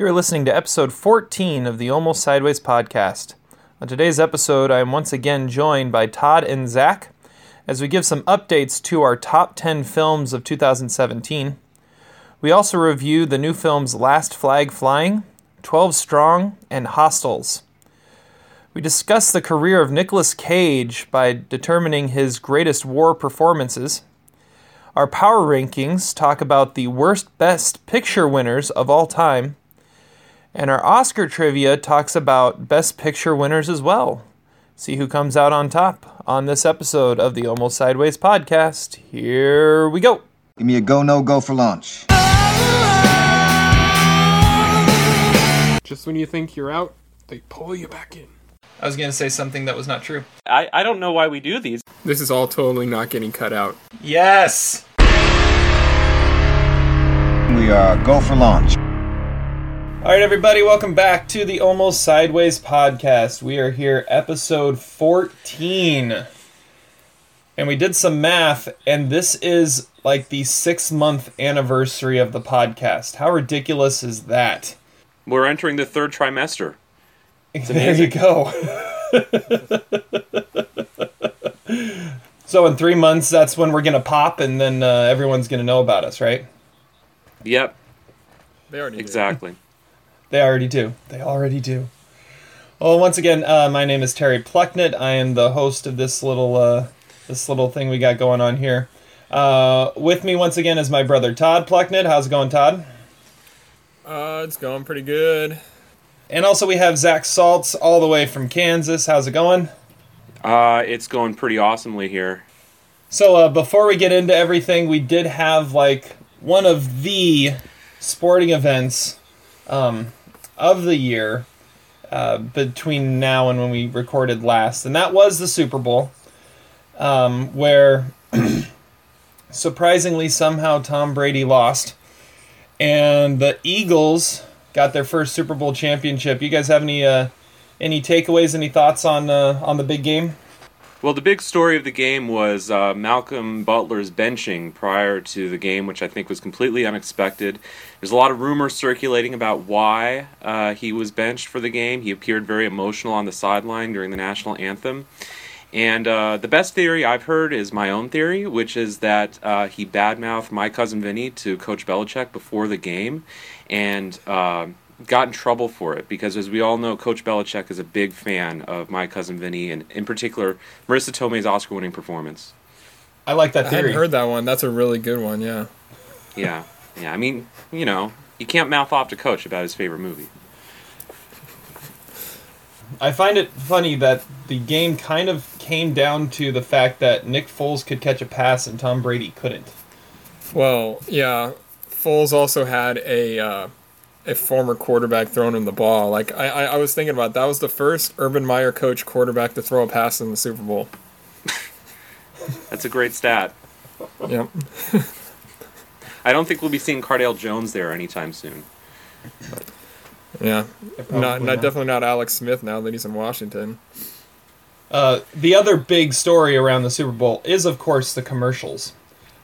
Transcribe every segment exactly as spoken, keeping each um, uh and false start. You're listening to episode fourteen of the Almost Sideways podcast. On today's episode, I am once again joined by Todd and Zach as we give some updates to our top ten films of two thousand seventeen. We also review the new films Last Flag Flying, twelve Strong, and Hostiles. We discuss the career of Nicolas Cage by determining his greatest war performances. Our power rankings talk about the worst best picture winners of all time. And our Oscar trivia talks about Best Picture winners as well. See who comes out on top on this episode of the Almost Sideways podcast. Here we go. Give me a go, no go for launch. Just when you think you're out, they pull you back in. I was going to say something that was not true. I, I don't know why we do these. This is all totally not getting cut out. Yes! We are go for launch. All right, everybody, welcome back to the Almost Sideways podcast. We are here, episode fourteen. And we did some math, and this is like the six-month anniversary of the podcast. How ridiculous is that? We're entering the third trimester. There you go. So in three months, that's when we're going to pop, and then uh, everyone's going to know about us, right? Yep. They already Exactly. Do. They already do. They already do. Well, once again, uh, my name is Terry Plucknett. I am the host of this little uh, this little thing we got going on here. Uh, with me once again is my brother Todd Plucknett. How's it going, Todd? Uh, it's going pretty good. And also we have Zach Saltz all the way from Kansas. How's it going? Uh, it's going pretty awesomely here. So uh, before we get into everything, we did have like one of the sporting events um of the year uh, between now and when we recorded last. And that was the Super Bowl, um, where surprisingly somehow Tom Brady lost. And the Eagles got their first Super Bowl championship. You guys have any uh, any takeaways, any thoughts on uh, on the big game? Well, the big story of the game was uh, Malcolm Butler's benching prior to the game, which I think was completely unexpected. There's a lot of rumors circulating about why uh, he was benched for the game. He appeared very emotional on the sideline during the national anthem. And uh, the best theory I've heard is my own theory, which is that uh, he badmouthed my cousin Vinny to Coach Belichick before the game and uh, got in trouble for it, because as we all know, Coach Belichick is a big fan of my cousin Vinny, and in particular, Marissa Tomei's Oscar-winning performance. I like that theory. I heard that one. That's a really good one, yeah. Yeah, yeah. I mean, you know, you can't mouth off to Coach about his favorite movie. I find it funny that the game kind of came down to the fact that Nick Foles could catch a pass and Tom Brady couldn't. Well, yeah, Foles also had a uh, a former quarterback throwing him the ball. Like I, I, I was thinking about it. That was the first Urban Meyer coach quarterback to throw a pass in the Super Bowl. That's a great stat. Yep. I don't think we'll be seeing Cardale Jones there anytime soon. But. Yeah, not, not definitely not Alex Smith now that he's in Washington. Uh, the other big story around the Super Bowl is, of course, the commercials.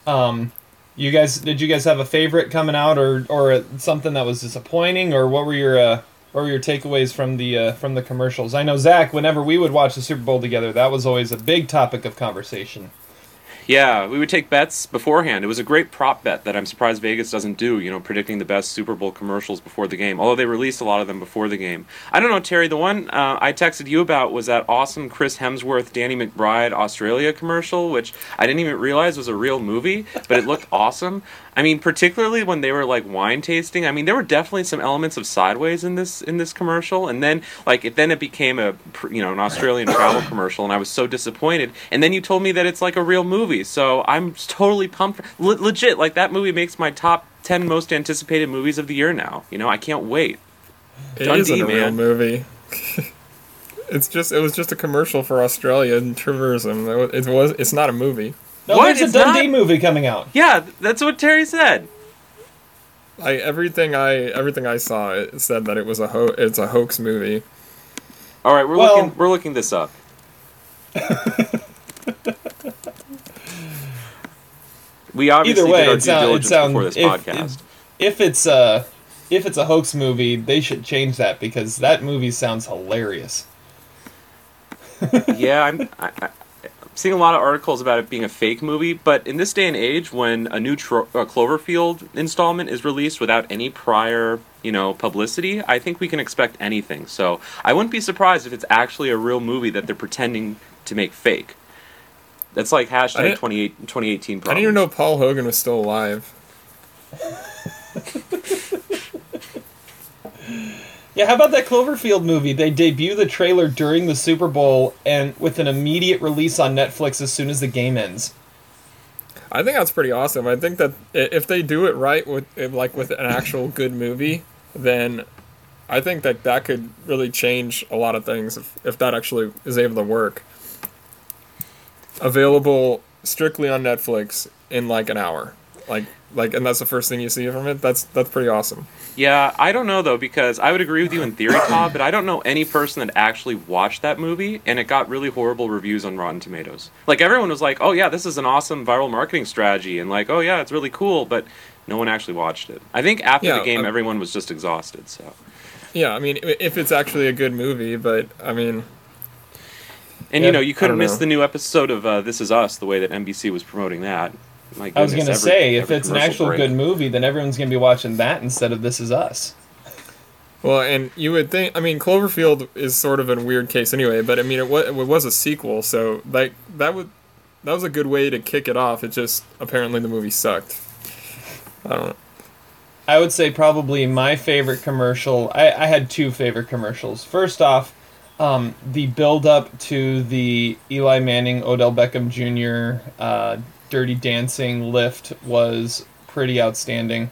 Um, you guys, did you guys have a favorite coming out, or or something that was disappointing, or what were your uh, what were your takeaways from the uh, from the commercials? I know, Zach, whenever we would watch the Super Bowl together, that was always a big topic of conversation. Yeah, we would take bets beforehand. It was a great prop bet that I'm surprised Vegas doesn't do, you know, predicting the best Super Bowl commercials before the game, although they released a lot of them before the game. I don't know, Terry, the one uh, I texted you about was that awesome Chris Hemsworth, Danny McBride, Australia commercial, which I didn't even realize was a real movie, but it looked awesome. I mean, particularly when they were, like, wine tasting. I mean, there were definitely some elements of Sideways in this in this commercial, and then, like, it, then it became a, you know, an Australian travel commercial, and I was so disappointed. And then you told me that it's, like, a real movie, so I'm totally pumped. Le- legit, like, that movie makes my top ten most anticipated movies of the year now. You know, I can't wait. It Dundee, isn't a man. Real movie. It's just, it was just a commercial for Australian tourism. It was, it's not a movie. No, what? There's a Dundee not... movie coming out. Yeah, that's what Terry said. I everything I everything I saw it said that it was a ho- it's a hoax movie. All right, we're well, looking we're looking this up. We obviously way, did our due sound, diligence sound, before this if, podcast. If, if it's uh if it's a hoax movie, they should change that, because that movie sounds hilarious. yeah, I'm, I, I'm seeing a lot of articles about it being a fake movie, but in this day and age, when a new tro- uh, Cloverfield installment is released without any prior, you know, publicity, I think we can expect anything. So I wouldn't be surprised if it's actually a real movie that they're pretending to make fake. That's like hashtag twenty eighteen problems. I didn't even know Paul Hogan was still alive. Yeah, how about that Cloverfield movie? They debut the trailer during the Super Bowl and with an immediate release on Netflix as soon as the game ends. I think that's pretty awesome. I think that if they do it right, with like with an actual good movie, then I think that that could really change a lot of things if, if that actually is able to work. Available strictly on Netflix in like an hour. Like like and that's the first thing you see from it. That's that's pretty awesome. Yeah, I don't know though, because I would agree with you in theory, Todd, but I don't know any person that actually watched that movie, and it got really horrible reviews on Rotten Tomatoes. Like everyone was like, "Oh yeah, this is an awesome viral marketing strategy," and like, "Oh yeah, it's really cool," but no one actually watched it. I think after yeah, the game I, everyone was just exhausted, so. Yeah, I mean if it's actually a good movie, but I mean And yeah, you know, you couldn't miss know. the new episode of uh, This Is Us, the way that N B C was promoting that. Goodness, I was going to say, if it's an actual break. good movie, then everyone's going to be watching that instead of This Is Us. Well, and you would think, I mean, Cloverfield is sort of a weird case anyway, but I mean, it was, it was a sequel, so like that would that was a good way to kick it off. It just, apparently the movie sucked. I don't know. I would say probably my favorite commercial, I, I had two favorite commercials. First off, Um, the build-up to the Eli Manning, Odell Beckham Junior Uh, Dirty Dancing lift was pretty outstanding.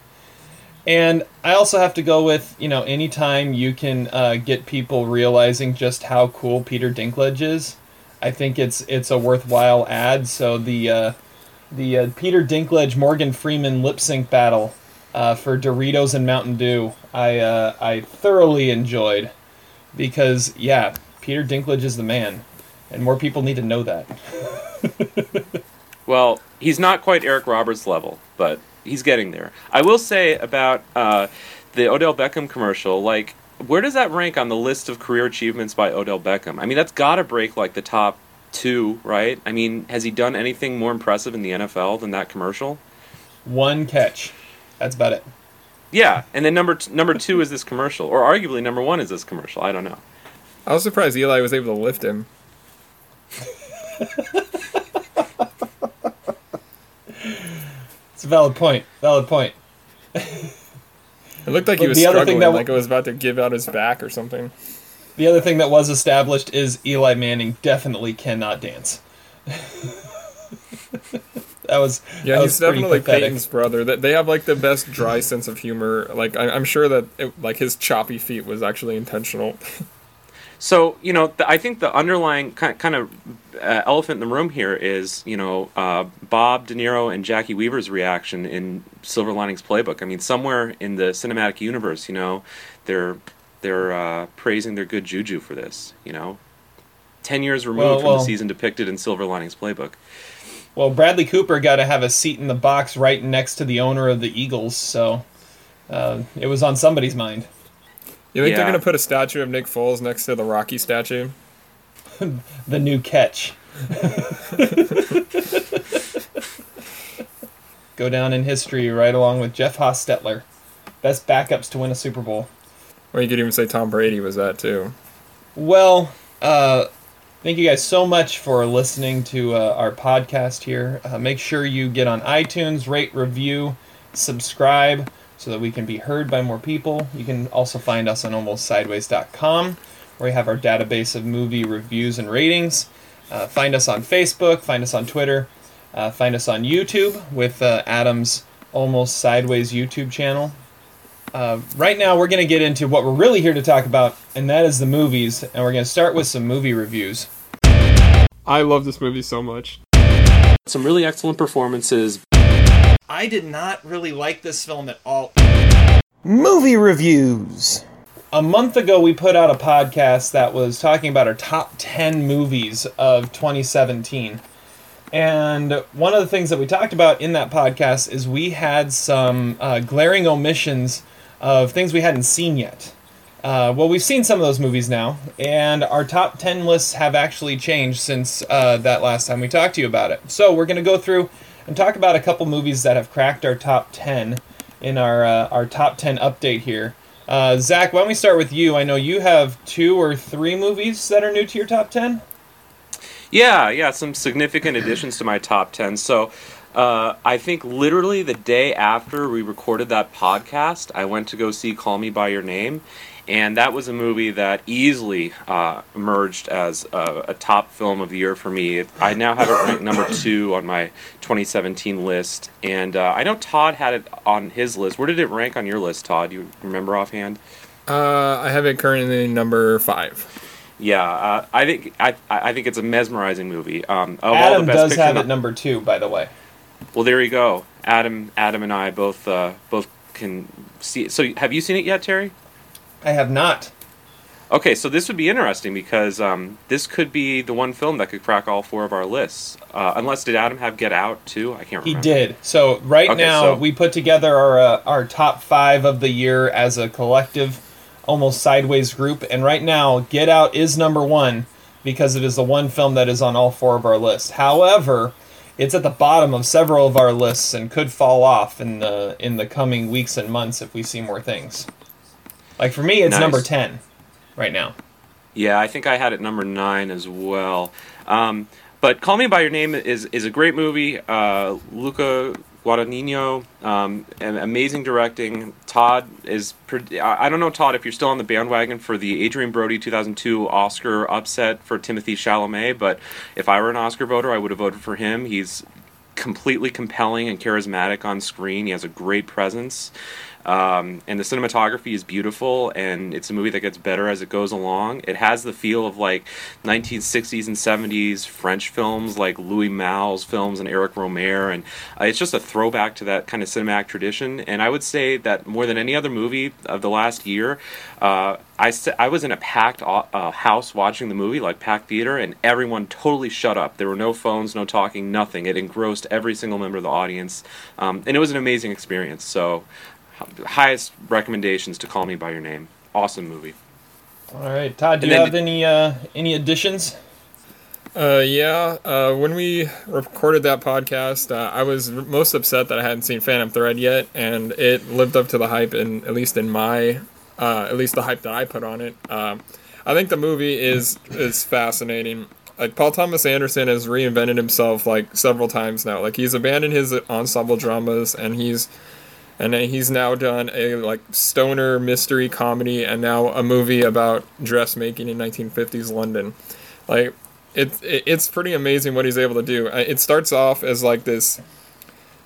And I also have to go with, you know, anytime you can uh, get people realizing just how cool Peter Dinklage is, I think it's it's a worthwhile ad. So the, uh, the uh, Peter Dinklage-Morgan Freeman lip-sync battle uh, for Doritos and Mountain Dew, I uh, I thoroughly enjoyed. Because, yeah, Peter Dinklage is the man, and more people need to know that. Well, he's not quite Eric Roberts level, but he's getting there. I will say about uh, the Odell Beckham commercial, like, where does that rank on the list of career achievements by Odell Beckham? I mean, that's got to break, like, the top two, right? I mean, has he done anything more impressive in the N F L than that commercial? One catch. That's about it. Yeah, and then number t- number two is this commercial, or arguably number one is this commercial. I don't know. I was surprised Eli was able to lift him. It's a valid point. Valid point. It looked like he was struggling, w- like it was about to give out his back or something. The other thing that was established is Eli Manning definitely cannot dance. That was yeah. That he's was definitely Peyton's brother. That they have like the best dry sense of humor. Like I, I'm sure that it, like his choppy feet was actually intentional. So you know, the, I think the underlying kind, kind of uh, elephant in the room here is you know uh, Bob De Niro and Jackie Weaver's reaction in Silver Linings Playbook. I mean, somewhere in the cinematic universe, you know, they're they're uh, praising their good juju for this. You know, ten years removed well, from well. the season depicted in Silver Linings Playbook. Well, Bradley Cooper got to have a seat in the box right next to the owner of the Eagles, so uh, it was on somebody's mind. You think yeah. they're going to put a statue of Nick Foles next to the Rocky statue? The new catch. Go down in history right along with Jeff Hostetler. Best backups to win a Super Bowl. Or you could even say Tom Brady was that, too. Well, uh... thank you guys so much for listening to uh, our podcast here. Uh, make sure you get on iTunes, rate, review, subscribe, so that we can be heard by more people. You can also find us on almost sideways dot com, where we have our database of movie reviews and ratings. Uh, find us on Facebook, find us on Twitter, uh, find us on YouTube with uh, Adam's Almost Sideways YouTube channel. Uh, right now, we're going to get into what we're really here to talk about, and that is the movies. And we're going to start with some movie reviews. I love this movie so much. Some really excellent performances. I did not really like this film at all. Movie reviews. A month ago, we put out a podcast that was talking about our top ten movies of twenty seventeen. And one of the things that we talked about in that podcast is we had some uh, glaring omissions of things we hadn't seen yet. Uh, well, we've seen some of those movies now, and our top ten lists have actually changed since uh, that last time we talked to you about it. So we're going to go through and talk about a couple movies that have cracked our top ten in our uh, our top ten update here. Uh, Zach, why don't we start with you? I know you have two or three movies that are new to your top ten. Yeah, yeah, some significant additions to my top ten. So uh, I think literally the day after we recorded that podcast, I went to go see Call Me By Your Name. And that was a movie that easily uh, emerged as a, a top film of the year for me. I now have it ranked number two on my twenty seventeen list. And uh, I know Todd had it on his list. Where did it rank on your list, Todd? Do you remember offhand? Uh, I have it currently number five. Yeah, uh, I think I I think it's a mesmerizing movie. Um, of Adam all the best does have it number two, by the way. Well, there you go. Adam, Adam, and I both uh, both can see it. So, have you seen it yet, Terry? I have not. Okay, so this would be interesting because um, this could be the one film that could crack all four of our lists. Uh, unless, did Adam have Get Out, too? I can't remember. He did. So right okay, now, so. we put together our uh, our top five of the year as a collective, Almost Sideways group. And right now, Get Out is number one because it is the one film that is on all four of our lists. However, it's at the bottom of several of our lists and could fall off in the, in the coming weeks and months if we see more things. Like, for me, it's nice. Number ten right now. Yeah, I think I had it number nine as well. Um, but Call Me By Your Name is is a great movie. Uh, Luca Guadagnino, um, and amazing directing. Todd is... I don't know, Todd, if you're still on the bandwagon for the Adrien Brody two thousand two Oscar upset for Timothy Chalamet, but if I were an Oscar voter, I would have voted for him. He's completely compelling and charismatic on screen. He has a great presence. Um, and the cinematography is beautiful, and it's a movie that gets better as it goes along. It has the feel of like nineteen sixties and seventies French films like Louis Malle's films and Eric Rohmer, and uh, it's just a throwback to that kind of cinematic tradition. And I would say that more than any other movie of the last year, uh, I, st- I was in a packed uh, house watching the movie, like packed theater, and everyone totally shut up. There were no phones, no talking, nothing. It engrossed every single member of the audience, um, and it was an amazing experience. So highest recommendations to Call Me By Your Name. Awesome movie. All right, Todd, do you have any uh, any additions? Uh, yeah, uh, when we recorded that podcast, uh, I was most upset that I hadn't seen Phantom Thread yet, and it lived up to the hype, in, at least in my, uh, at least the hype that I put on it. Uh, I think the movie is is fascinating. Like, Paul Thomas Anderson has reinvented himself like several times now. Like, he's abandoned his ensemble dramas, and he's And then he's now done a like stoner mystery comedy, and now a movie about dressmaking in nineteen fifties London. Like, it's it, it's pretty amazing what he's able to do. It starts off as like this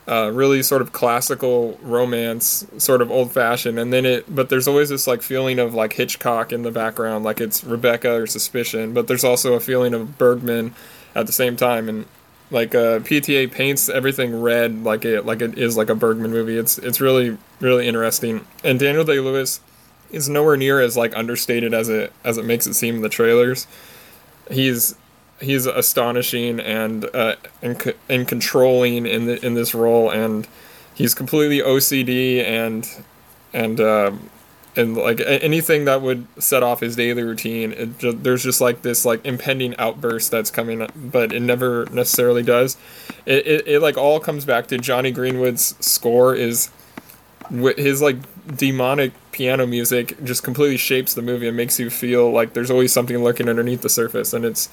uh, really sort of classical romance, sort of old fashioned, and then it. But there's always this like feeling of like Hitchcock in the background, like it's Rebecca or Suspicion. But there's also a feeling of Bergman at the same time, and. Like, uh, P T A paints everything red like it like it is like a Bergman movie. It's it's really, really interesting. And Daniel Day-Lewis is nowhere near as, like, understated as it as it makes it seem in the trailers. He's he's astonishing and uh, and, and controlling in the, in this role, and he's completely O C D and and uh, and like anything that would set off his daily routine, it just, there's just like this like impending outburst that's coming, but it never necessarily does. It, it it like all comes back to Johnny Greenwood's score. Is his like demonic piano music just completely shapes the movie and makes you feel like there's always something lurking underneath the surface, and it's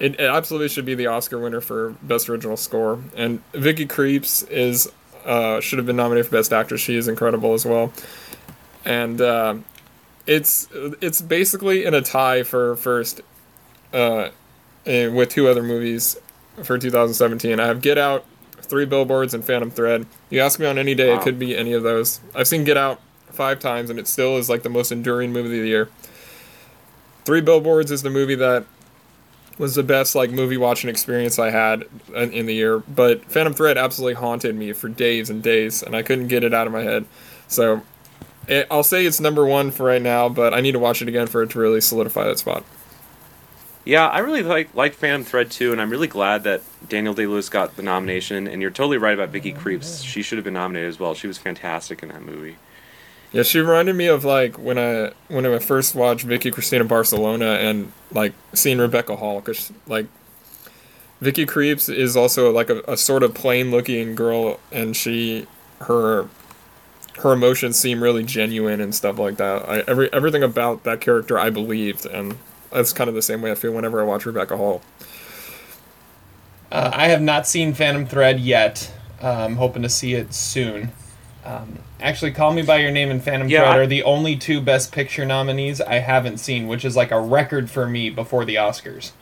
it, it absolutely should be the Oscar winner for Best Original Score. And Vicky Krieps is uh, should have been nominated for Best Actress. She is incredible as well. And uh, it's it's basically in a tie for first uh, with two other movies for two thousand seventeen. I have Get Out, Three Billboards, and Phantom Thread. You ask me on any day, wow. It could be any of those. I've seen Get Out five times, and it still is like the most enduring movie of the year. Three Billboards is the movie that was the best like movie watching experience I had in, in the year. But Phantom Thread absolutely haunted me for days and days, and I couldn't get it out of my head. So I'll say it's number one for right now, but I need to watch it again for it to really solidify that spot. Yeah, I really like liked Phantom Thread too, and I'm really glad that Daniel Day-Lewis got the nomination, and you're totally right about Vicky Krieps. She should have been nominated as well. She was fantastic in that movie. Yeah, she reminded me of, like, when I when I first watched Vicky Cristina Barcelona and, like, seeing Rebecca Hall, because, like, Vicky Krieps is also, like, a, a sort of plain-looking girl, and she, her, her emotions seem really genuine and stuff like that. I, every everything about that character I believed, and that's kind of the same way I feel whenever I watch Rebecca Hall. Uh, I have not seen Phantom Thread yet. Uh, I'm hoping to see it soon. Um, actually, Call Me By Your Name and Phantom yeah, Thread I, are the only two Best Picture nominees I haven't seen, which is like a record for me before the Oscars.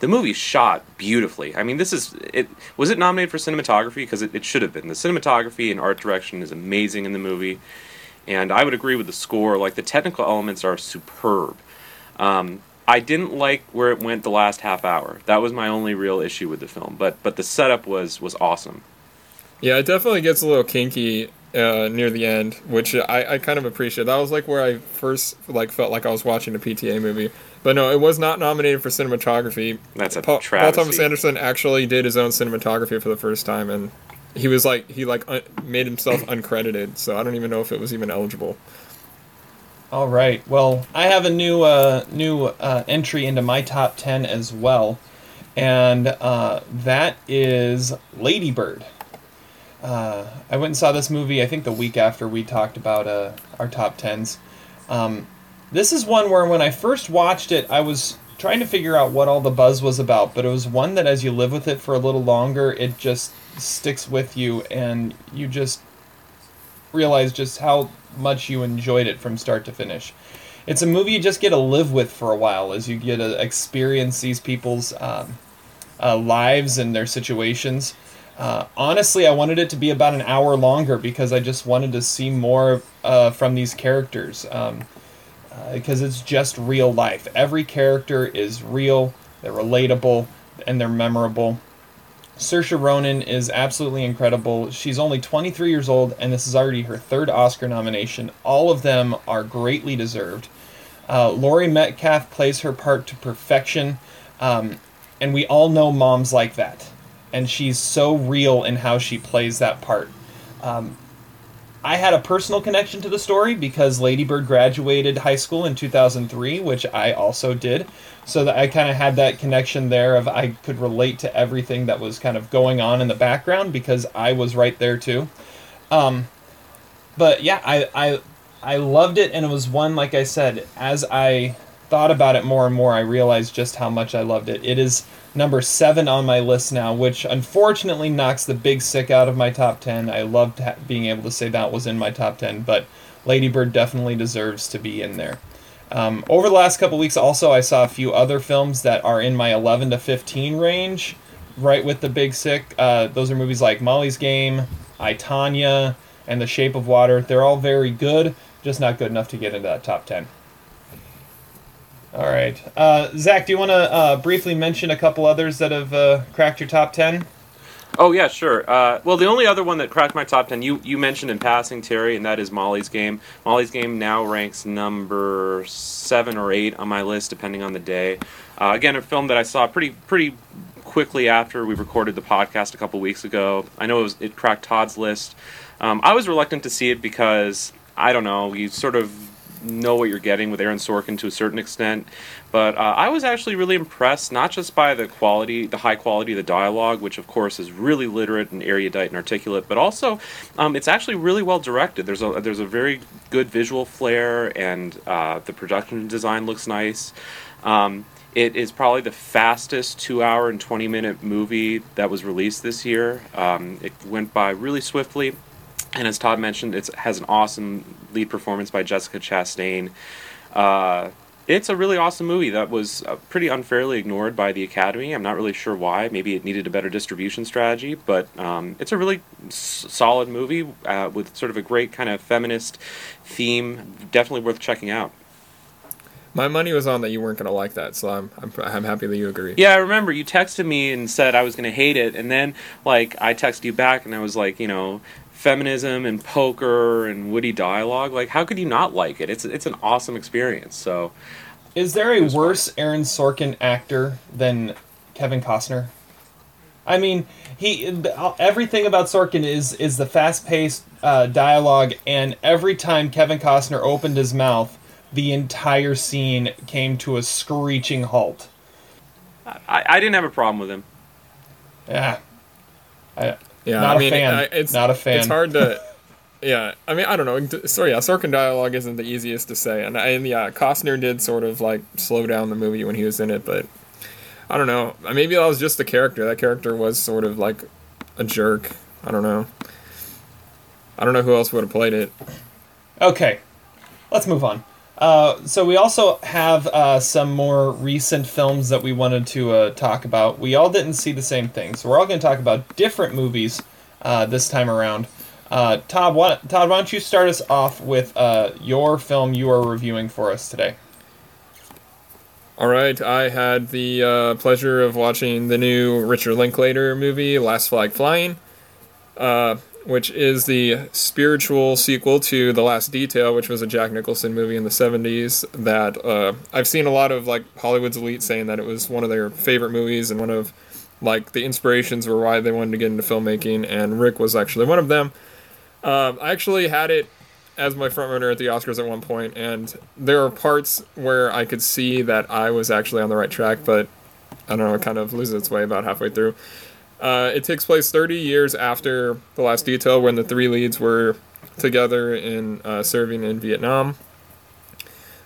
The movie shot beautifully. I mean, this is... it. Was it nominated for cinematography? Because it, it should have been. The cinematography and art direction is amazing in the movie, and I would agree with the score. Like, the technical elements are superb. Um, I didn't like where it went the last half hour. That was my only real issue with the film, but but the setup was, was awesome. Yeah, it definitely gets a little kinky Uh, near the end, which I, I kind of appreciate. That was like where I first like felt like I was watching a P T A movie. But no, it was not nominated for cinematography. That's a pa- travesty. Paul Thomas Anderson actually did his own cinematography for the first time, and he was like he like un- made himself uncredited. So I don't even know if it was even eligible. All right. Well, I have a new uh, new uh, entry into my top ten as well, and uh, that is Lady Bird. Uh, I went and saw this movie, I think the week after we talked about uh, our top tens. Um, this is one where when I first watched it, I was trying to figure out what all the buzz was about, but it was one that as you live with it for a little longer, it just sticks with you, and you just realize just how much you enjoyed it from start to finish. It's a movie you just get to live with for a while as you get to experience these people's um, uh, lives and their situations. Uh, honestly, I wanted it to be about an hour longer because I just wanted to see more uh, from these characters. Um, uh, because it's just real life. Every character is real, they're relatable, and they're memorable. Saoirse Ronan is absolutely incredible. She's only twenty-three years old, and this is already her third Oscar nomination. All of them are greatly deserved. Uh, Laurie Metcalf plays her part to perfection, um, and we all know moms like that. And she's so real in how she plays that part. Um, I had a personal connection to the story because Lady Bird graduated high school in two thousand three, which I also did. So that I kind of had that connection there of I could relate to everything that was kind of going on in the background because I was right there too. Um, but yeah, I, I I loved it, and it was one, like I said, as I thought about it more and more, I realized just how much I loved it. It is number seven on my list now, which unfortunately knocks The Big Sick out of my top ten. I loved ha- being able to say that was in my top ten, but Lady Bird definitely deserves to be in there. Um, over the last couple weeks also, I saw a few other films that are in my eleven to fifteen range, right with The Big Sick. Uh, those are movies like Molly's Game, I, Tonya, and The Shape of Water. They're all very good, just not good enough to get into that top ten. All right. Uh, Zach, do you want to uh, briefly mention a couple others that have uh, cracked your top ten? Oh, yeah, sure. Uh, well, the only other one that cracked my top ten, you, you mentioned in passing, Terry, and that is Molly's Game. Molly's Game now ranks number seven or eight on my list, depending on the day. Uh, again, a film that I saw pretty pretty quickly after we recorded the podcast a couple weeks ago. I know it, was, it cracked Todd's list. Um, I was reluctant to see it because, I don't know, you sort of know what you're getting with Aaron Sorkin to a certain extent, but uh, I was actually really impressed, not just by the quality, the high quality of the dialogue, which of course is really literate and erudite and articulate, but also um, it's actually really well directed. There's a there's a very good visual flair, and uh, the production design looks nice. Um, it is probably the fastest two hour and twenty minute movie that was released this year. Um, it went by really swiftly. And as Todd mentioned, it has an awesome lead performance by Jessica Chastain. Uh, it's a really awesome movie that was uh, pretty unfairly ignored by the Academy. I'm not really sure why. Maybe it needed a better distribution strategy, but um, it's a really s- solid movie uh, with sort of a great kind of feminist theme. Definitely worth checking out. My money was on that you weren't going to like that, so I'm, I'm I'm happy that you agree. Yeah, I remember you texted me and said I was going to hate it, and then like I texted you back and I was like, you know, feminism and poker and witty dialogue, like how could you not like it? It's it's an awesome experience. So, is there a worse Aaron Sorkin actor than Kevin Costner? I mean, he everything about Sorkin is is the fast-paced uh, dialogue, and every time Kevin Costner opened his mouth, the entire scene came to a screeching halt. I, I didn't have a problem with him. Yeah. I, yeah, not I a mean, fan. I, it's, not a fan. It's hard to... Yeah, I mean, I don't know. So, yeah, Sorkin dialogue isn't the easiest to say. And, and yeah, Costner did sort of, like, slow down the movie when he was in it, but I don't know. Maybe that was just the character. That character was sort of, like, a jerk. I don't know. I don't know who else would have played it. Okay, let's move on. Uh, so we also have uh, some more recent films that we wanted to uh, talk about. We all didn't see the same thing, so we're all going to talk about different movies uh, this time around. Uh, Todd, why, Todd, why don't you start us off with uh, your film you are reviewing for us today? All right, I had the uh, pleasure of watching the new Richard Linklater movie, Last Flag Flying, uh, which is the spiritual sequel to The Last Detail, which was a Jack Nicholson movie in the seventies that uh, I've seen a lot of like Hollywood's elite saying that it was one of their favorite movies and one of like the inspirations were why they wanted to get into filmmaking, and Rick was actually one of them. Um, I actually had it as my frontrunner at the Oscars at one point, and there are parts where I could see that I was actually on the right track, but I don't know, it kind of loses its way about halfway through. Uh, it takes place thirty years after The Last Detail, when the three leads were together in uh, serving in Vietnam.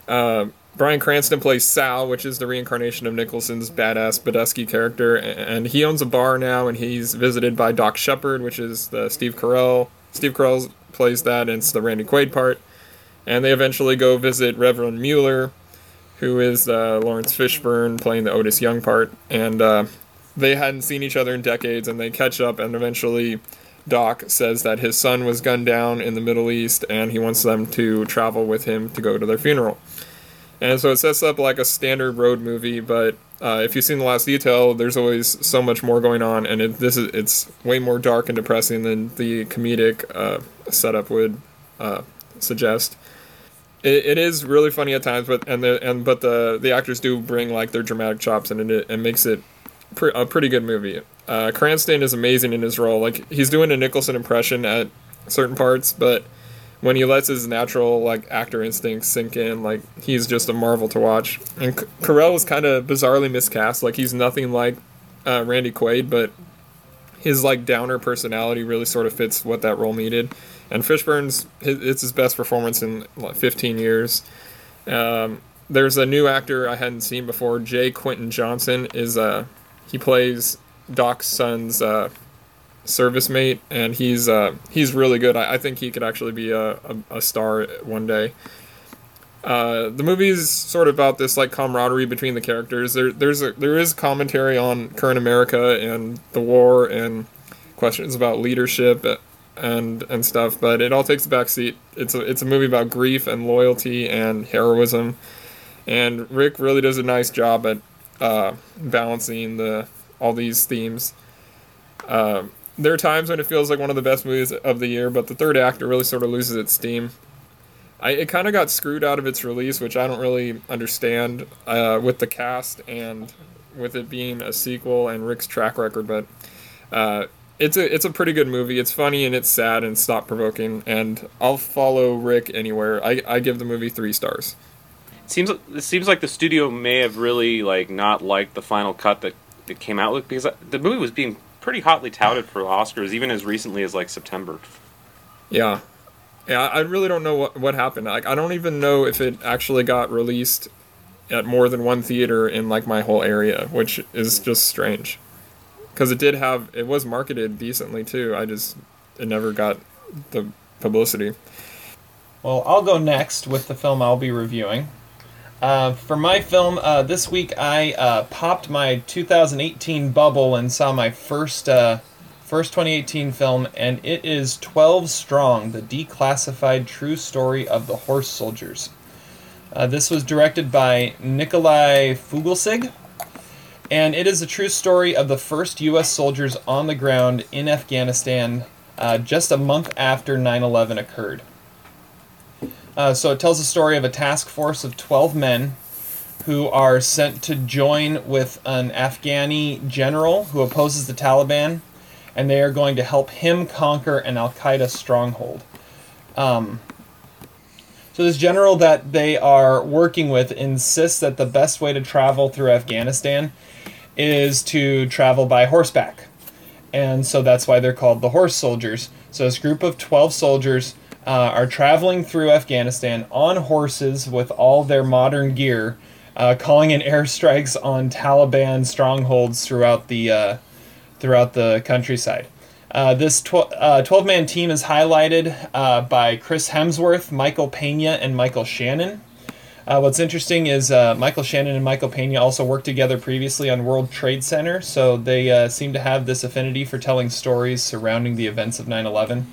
Uh, Bryan Cranston plays Sal, which is the reincarnation of Nicholson's badass Badesky character, and he owns a bar now, and he's visited by Doc Shepherd, which is the Steve Carell. Steve Carell plays that, and it's the Randy Quaid part. And they eventually go visit Reverend Mueller, who is uh, Lawrence Fishburne playing the Otis Young part, and uh, they hadn't seen each other in decades, and they catch up, and eventually Doc says that his son was gunned down in the Middle East, and he wants them to travel with him to go to their funeral. And so it sets up like a standard road movie, but uh, if you've seen The Last Detail, there's always so much more going on, and it, this is it's way more dark and depressing than the comedic uh, setup would uh, suggest. It, it is really funny at times, but and the and but the the actors do bring like their dramatic chops, and it and makes it pre- a pretty good movie. Uh, Cranston is amazing in his role; like he's doing a Nicholson impression at certain parts, but when he lets his natural, like, actor instincts sink in, like, he's just a marvel to watch. And C- Carell is kind of bizarrely miscast. Like, he's nothing like uh, Randy Quaid, but his, like, downer personality really sort of fits what that role needed. And Fishburne's, his, it's his best performance in like, fifteen years. Um, there's a new actor I hadn't seen before. J. Quentin Johnson is, uh, he plays Doc's son's, uh, service mate, and he's uh he's really good. I, I think he could actually be a, a, a star one day. Uh, the movie's sort of about this like camaraderie between the characters. There there's a, there is commentary on current America and the war and questions about leadership and and stuff, but it all takes a backseat. It's a it's a movie about grief and loyalty and heroism, and Rick really does a nice job at uh, balancing the all these themes. Uh, There are times when it feels like one of the best movies of the year, but the third act really sort of loses its steam. I, it kind of got screwed out of its release, which I don't really understand uh, with the cast and with it being a sequel and Rick's track record. But uh, it's a it's a pretty good movie. It's funny and it's sad and thought provoking. And I'll follow Rick anywhere. I, I give the movie three stars. It seems it seems like the studio may have really like not liked the final cut that it came out with, because the movie was being pretty hotly touted for Oscars, even as recently as like September. Yeah, yeah. I really don't know what what happened. Like, I don't even know if it actually got released at more than one theater in like my whole area, which is just strange. Because it did have, it was marketed decently too. I just it never got the publicity. Well, I'll go next with the film I'll be reviewing. Uh, for my film, uh, this week I uh, popped my two thousand eighteen bubble and saw my first uh, first twenty eighteen film, and it is twelve strong, the declassified true story of the horse soldiers. Uh, this was directed by Nikolai Fugelsig, and it is a true story of the first U S soldiers on the ground in Afghanistan uh, just a month after nine eleven occurred. Uh, so it tells the story of a task force of twelve men who are sent to join with an Afghani general who opposes the Taliban, and they are going to help him conquer an Al-Qaeda stronghold. Um, so this general that they are working with insists that the best way to travel through Afghanistan is to travel by horseback. And so that's why they're called the Horse Soldiers. So this group of twelve soldiers uh, are traveling through Afghanistan on horses with all their modern gear, uh, calling in airstrikes on Taliban strongholds throughout the uh, throughout the countryside. Uh, this twelve-man team is highlighted uh, by Chris Hemsworth, Michael Peña, and Michael Shannon. Uh, what's interesting is uh, Michael Shannon and Michael Peña also worked together previously on World Trade Center, so they uh, seem to have this affinity for telling stories surrounding the events of nine eleven.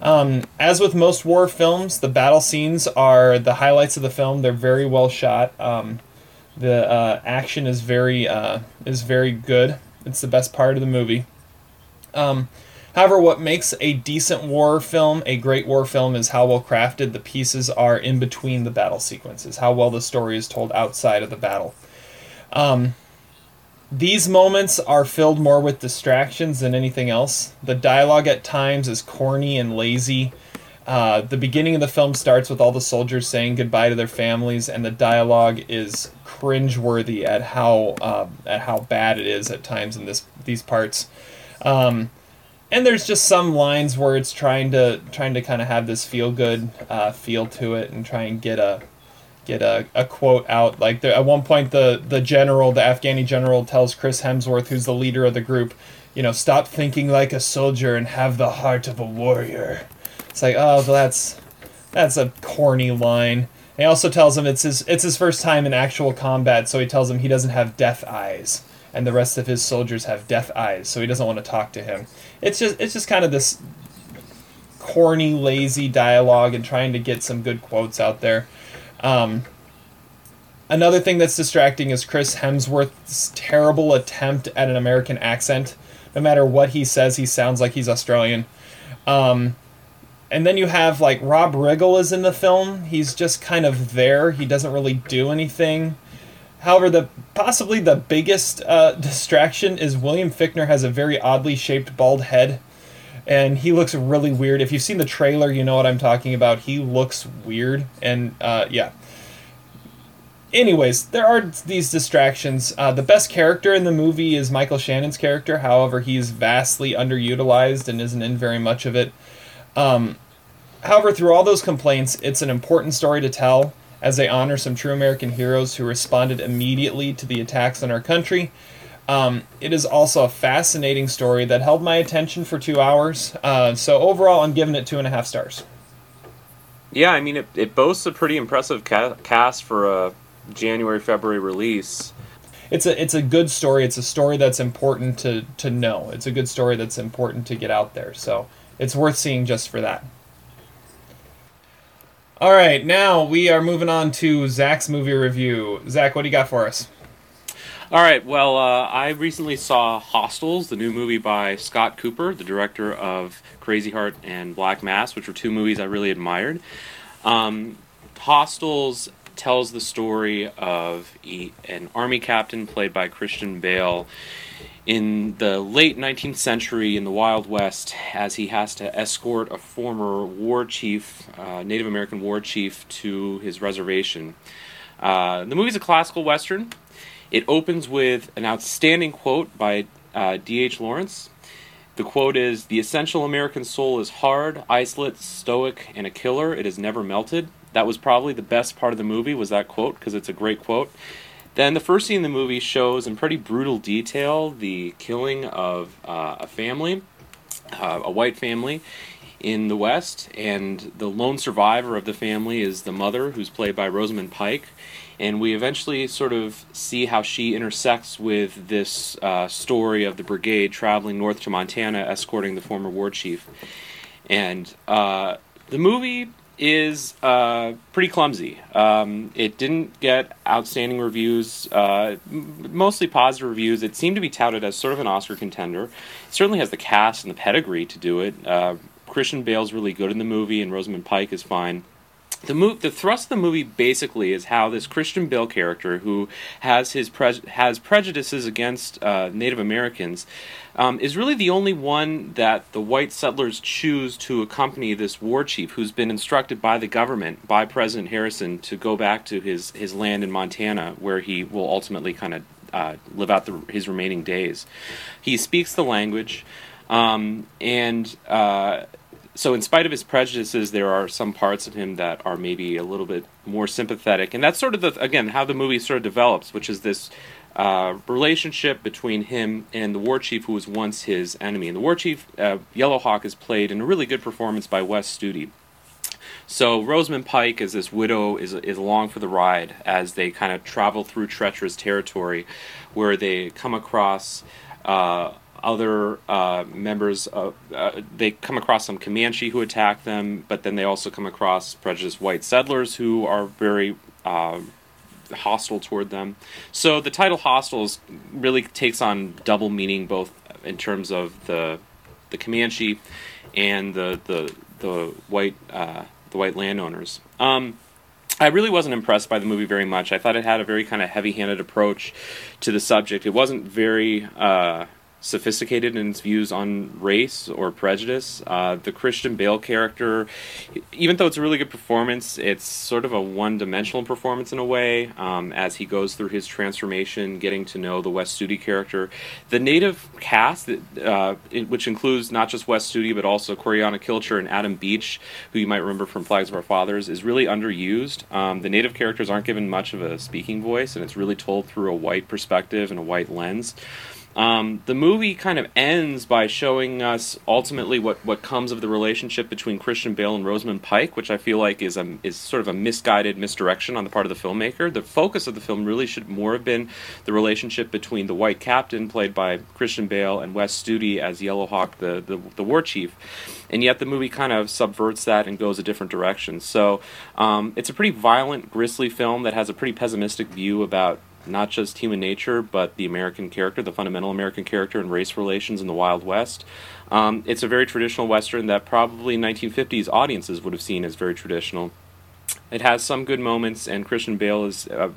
Um, as with most war films, the battle scenes are the highlights of the film. They're very well shot. Um, the uh, action is very uh, is very good. It's the best part of the movie. Um, however, what makes a decent war film a great war film is how well crafted the pieces are in between the battle sequences, how well the story is told outside of the battle. Um, these moments are filled more with distractions than anything else. The dialogue at times is corny and lazy. Uh, the beginning of the film starts with all the soldiers saying goodbye to their families, and the dialogue is cringeworthy at how uh, at how bad it is at times in this these parts. Um, and there's just some lines where it's trying to trying to kind of have this feel good uh, feel to it and try and get a get a, a quote out. Like there, at one point, the the general, the Afghani general, tells Chris Hemsworth, who's the leader of the group, you know, stop thinking like a soldier and have the heart of a warrior. It's like, oh, that's that's a corny line. And he also tells him it's his it's his first time in actual combat, so he tells him he doesn't have death eyes. And the rest of his soldiers have death eyes, so he doesn't want to talk to him. It's just it's just kind of this corny, lazy dialogue and trying to get some good quotes out there. Um, another thing that's distracting is Chris Hemsworth's terrible attempt at an American accent. No matter what he says, he sounds like he's Australian. Um, and then you have, like, Rob Riggle is in the film. He's just kind of there. He doesn't really do anything. However, the possibly the biggest uh, distraction is William Fichtner has a very oddly shaped bald head, and he looks really weird. If you've seen the trailer, you know what I'm talking about. He looks weird, and uh, yeah. Anyways, there are these distractions. Uh, the best character in the movie is Michael Shannon's character. However, he's vastly underutilized and isn't in very much of it. Um, however, through all those complaints, it's an important story to tell, as they honor some true American heroes who responded immediately to the attacks on our country. Um, it is also a fascinating story that held my attention for two hours. Uh, so overall, I'm giving it two and a half stars. Yeah, I mean, it, it boasts a pretty impressive ca- cast for a January-February release. It's a it's a good story. It's a story that's important to, to know. It's a good story that's important to get out there. So it's worth seeing just for that. All right, now we are moving on to Zach's movie review. Zach, what do you got for us? All right, well, uh, I recently saw Hostiles, the new movie by Scott Cooper, the director of Crazy Heart and Black Mass, which were two movies I really admired. Um, Hostiles tells the story of a, an army captain played by Christian Bale in the late nineteenth century in the Wild West, as he has to escort a former war chief, uh, Native American war chief, to his reservation. Uh, the movie's a classical Western. It opens with an outstanding quote by uh, D H Lawrence. The quote is, "The essential American soul is hard, isolate, stoic, and a killer. It is never melted." That was probably the best part of the movie, was that quote, because it's a great quote. Then the first scene in the movie shows, in pretty brutal detail, the killing of uh, a family, uh, a white family, in the West, and the lone survivor of the family is the mother, who's played by Rosamund Pike, and we eventually sort of see how she intersects with this uh, story of the brigade traveling north to Montana, escorting the former war chief. And uh, the movie is uh, pretty clumsy. Um, it didn't get outstanding reviews, uh, m- mostly positive reviews. It seemed to be touted as sort of an Oscar contender. It certainly has the cast and the pedigree to do it. Uh, Christian Bale's really good in the movie, and Rosamund Pike is fine. The mo- the thrust of the movie basically is how this Christian Bale character, who has his pre- has prejudices against uh, Native Americans, um, is really the only one that the white settlers choose to accompany this war chief, who's been instructed by the government, by President Harrison, to go back to his, his land in Montana, where he will ultimately kind of uh, live out the, his remaining days. He speaks the language, um, and... Uh, So in spite of his prejudices, there are some parts of him that are maybe a little bit more sympathetic. And that's sort of, the again, how the movie sort of develops, which is this uh, relationship between him and the war chief who was once his enemy. And the war chief, uh, Yellow Hawk, is played in a really good performance by Wes Studi. So Rosamund Pike, as this widow, is is along for the ride as they kind of travel through treacherous territory where they come across... Uh, Other uh, members, of, uh, they come across some Comanche who attack them, but then they also come across prejudiced white settlers who are very uh, hostile toward them. So the title "Hostiles" really takes on double meaning, both in terms of the the Comanche and the the the white uh, the white landowners. Um, I really wasn't impressed by the movie very much. I thought it had a very kind of heavy-handed approach to the subject. It wasn't very uh, sophisticated in its views on race or prejudice. Uh, the Christian Bale character, even though it's a really good performance, it's sort of a one-dimensional performance in a way, um, as he goes through his transformation, getting to know the Wes Studi character. The native cast, uh, it, which includes not just Wes Studi, but also Coriana Kilcher and Adam Beach, who you might remember from Flags of Our Fathers, is really underused. Um, the native characters aren't given much of a speaking voice, and it's really told through a white perspective and a white lens. Um, the movie kind of ends by showing us ultimately what, what comes of the relationship between Christian Bale and Rosamund Pike, which I feel like is a, is sort of a misguided misdirection on the part of the filmmaker. The focus of the film really should more have been the relationship between the white captain, played by Christian Bale, and Wes Studi as Yellow Hawk, the, the, the war chief. And yet the movie kind of subverts that and goes a different direction. So um, it's a pretty violent, grisly film that has a pretty pessimistic view about not just human nature, but the American character, the fundamental American character and race relations in the Wild West. Um, it's a very traditional Western that probably nineteen fifties audiences would have seen as very traditional. It has some good moments, and Christian Bale is uh,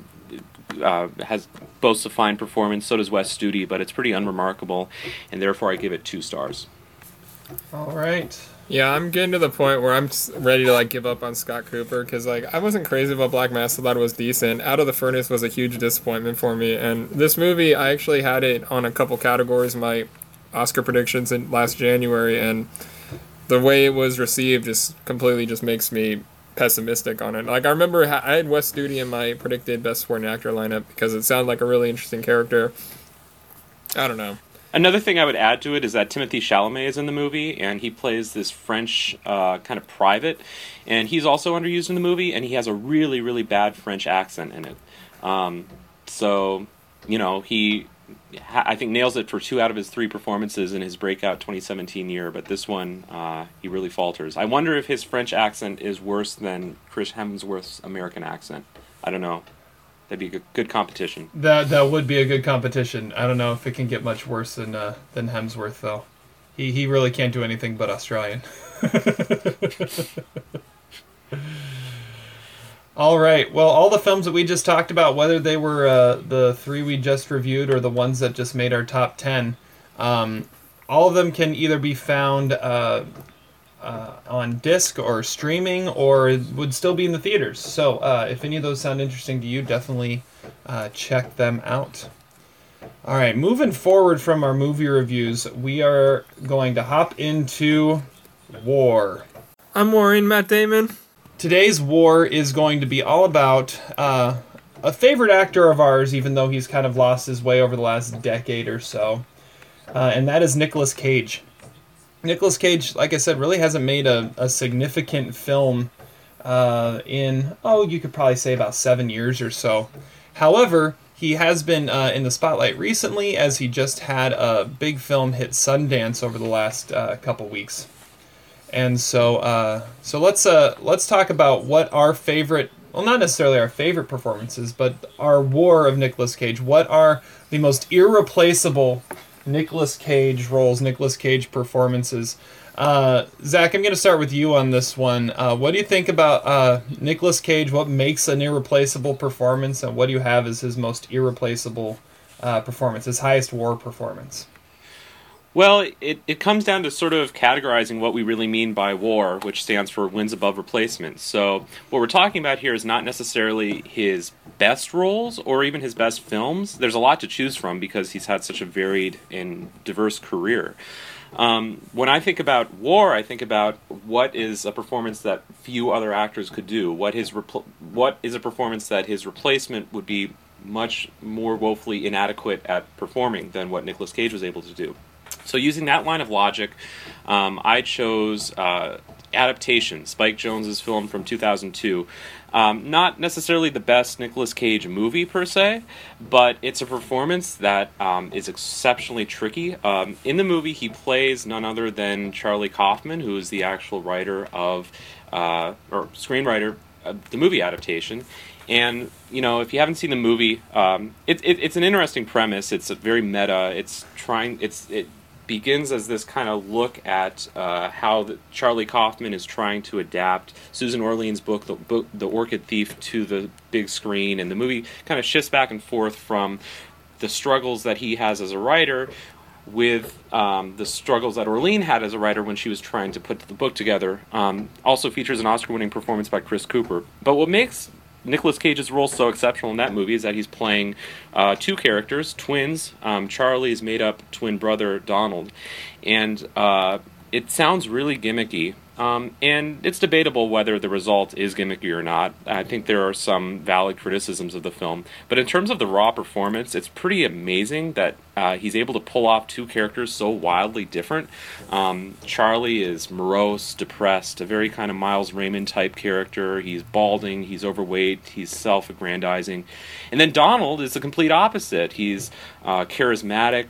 uh, has boasts a fine performance, so does Wes Studi, but it's pretty unremarkable, and therefore I give it two stars. All right. Yeah, I'm getting to the point where I'm ready to like give up on Scott Cooper because like I wasn't crazy about Black Mass. I thought it was decent. Out of the Furnace was a huge disappointment for me, and this movie I actually had it on a couple categories in my Oscar predictions in last January, and the way it was received just completely just makes me pessimistic on it. Like I remember I had Wes Studi in my predicted Best Supporting Actor lineup because it sounded like a really interesting character. I don't know. Another thing I would add to it is that Timothy Chalamet is in the movie, and he plays this French uh, kind of private, and he's also underused in the movie, and he has a really, really bad French accent in it. Um, so, you know, he, I think, nails it for two out of his three performances in his breakout twenty seventeen year, but this one, uh, he really falters. I wonder if his French accent is worse than Chris Hemsworth's American accent. I don't know. That'd be a good competition. That that would be a good competition. I don't know if it can get much worse than uh, than Hemsworth, though. He he really can't do anything but Australian. All right. Well, all the films that we just talked about, whether they were uh, the three we just reviewed or the ones that just made our top ten, um, all of them can either be found uh, uh, on disc or streaming, or would still be in the theaters. So uh, if any of those sound interesting to you, definitely uh, check them out. All right, moving forward from our movie reviews, we are going to hop into War. I'm Warren, Matt Damon. Today's War is going to be all about uh, a favorite actor of ours, even though he's kind of lost his way over the last decade or so, uh, and that is Nicolas Cage. Nicolas Cage, like I said, really hasn't made a, a significant film uh, in, oh, you could probably say about seven years or so. However, he has been uh, in the spotlight recently, as he just had a big film hit Sundance over the last uh, couple weeks. And so uh, so let's uh, let's talk about what our favorite, well, not necessarily our favorite performances, but our war of Nicolas Cage. What are the most irreplaceable Nicolas Cage roles, Nicolas Cage performances. Uh, Zach, I'm going to start with you on this one. Uh, what do you think about uh, Nicolas Cage? What makes an irreplaceable performance, and what do you have as his most irreplaceable uh, performance, his highest war performance? Well, it, it comes down to sort of categorizing what we really mean by war, which stands for wins above replacement. So what we're talking about here is not necessarily his best roles or even his best films. There's a lot to choose from because he's had such a varied and diverse career. Um, when I think about war, I think about what is a performance that few other actors could do. What his repl- what is a performance that his replacement would be much more woefully inadequate at performing than what Nicolas Cage was able to do. So using that line of logic, um, I chose uh, Adaptation, Spike Jonze's film from two thousand two. Um, not necessarily the best Nicolas Cage movie per se, but it's a performance that um, is exceptionally tricky. Um, in the movie, he plays none other than Charlie Kaufman, who is the actual writer of, uh, or screenwriter of the movie Adaptation. And, you know, if you haven't seen the movie, um, it, it, it's an interesting premise. It's a very meta. It's trying, it's, it begins as this kind of look at uh, how the, Charlie Kaufman is trying to adapt Susan Orlean's book, the, book, The Orchid Thief, to the big screen. And the movie kind of shifts back and forth from the struggles that he has as a writer with um, the struggles that Orlean had as a writer when she was trying to put the book together. Um, also features an Oscar-winning performance by Chris Cooper. But what makes Nicolas Cage's role so exceptional in that movie is that he's playing uh, two characters, twins. Um, Charlie's made-up twin brother, Donald. And uh, it sounds really gimmicky. Um, and it's debatable whether the result is gimmicky or not. I think there are some valid criticisms of the film. But in terms of the raw performance, it's pretty amazing that uh, he's able to pull off two characters so wildly different. Um, Charlie is morose, depressed, a very kind of Miles Raymond type character. He's balding, he's overweight, he's self-aggrandizing. And then Donald is the complete opposite. He's uh, charismatic,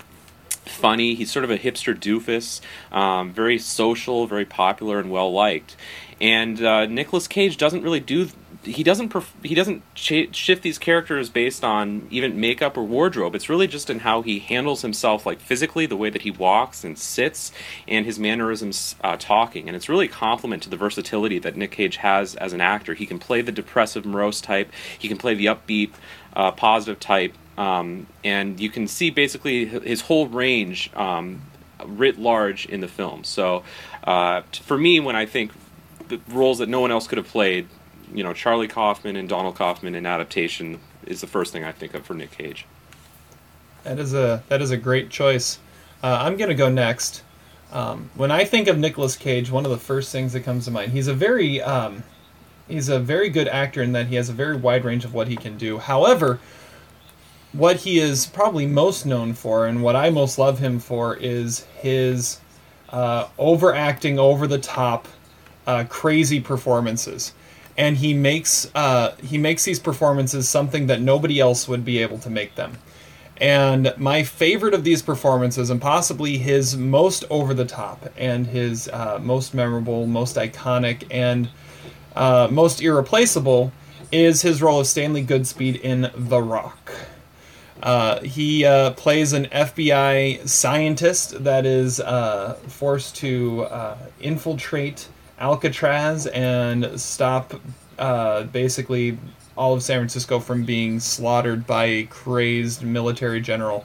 funny. He's sort of a hipster doofus, um, very social, very popular, and well liked. And uh, Nicolas Cage doesn't really do. He doesn't. Perf- he doesn't ch- shift these characters based on even makeup or wardrobe. It's really just in how he handles himself, like physically, the way that he walks and sits, and his mannerisms uh, talking. And it's really a compliment to the versatility that Nick Cage has as an actor. He can play the depressive, morose type. He can play the upbeat, uh, positive type. Um, and you can see basically his whole range um, writ large in the film. So uh, for me, when I think the roles that no one else could have played, you know, Charlie Kaufman and Donald Kaufman in Adaptation is the first thing I think of for Nick Cage. That is a that is a great choice. Uh, I'm going to go next. Um, when I think of Nicolas Cage, one of the first things that comes to mind, he's a very um, he's a very good actor in that he has a very wide range of what he can do. However, what he is probably most known for, and what I most love him for, is his uh, overacting, over-the-top, uh, crazy performances. And he makes uh, he makes these performances something that nobody else would be able to make them. And my favorite of these performances, and possibly his most over-the-top, and his uh, most memorable, most iconic, and uh, most irreplaceable, is his role of Stanley Goodspeed in The Rock. Uh, he uh, plays an F B I scientist that is uh, forced to uh, infiltrate Alcatraz and stop uh, basically all of San Francisco from being slaughtered by a crazed military general.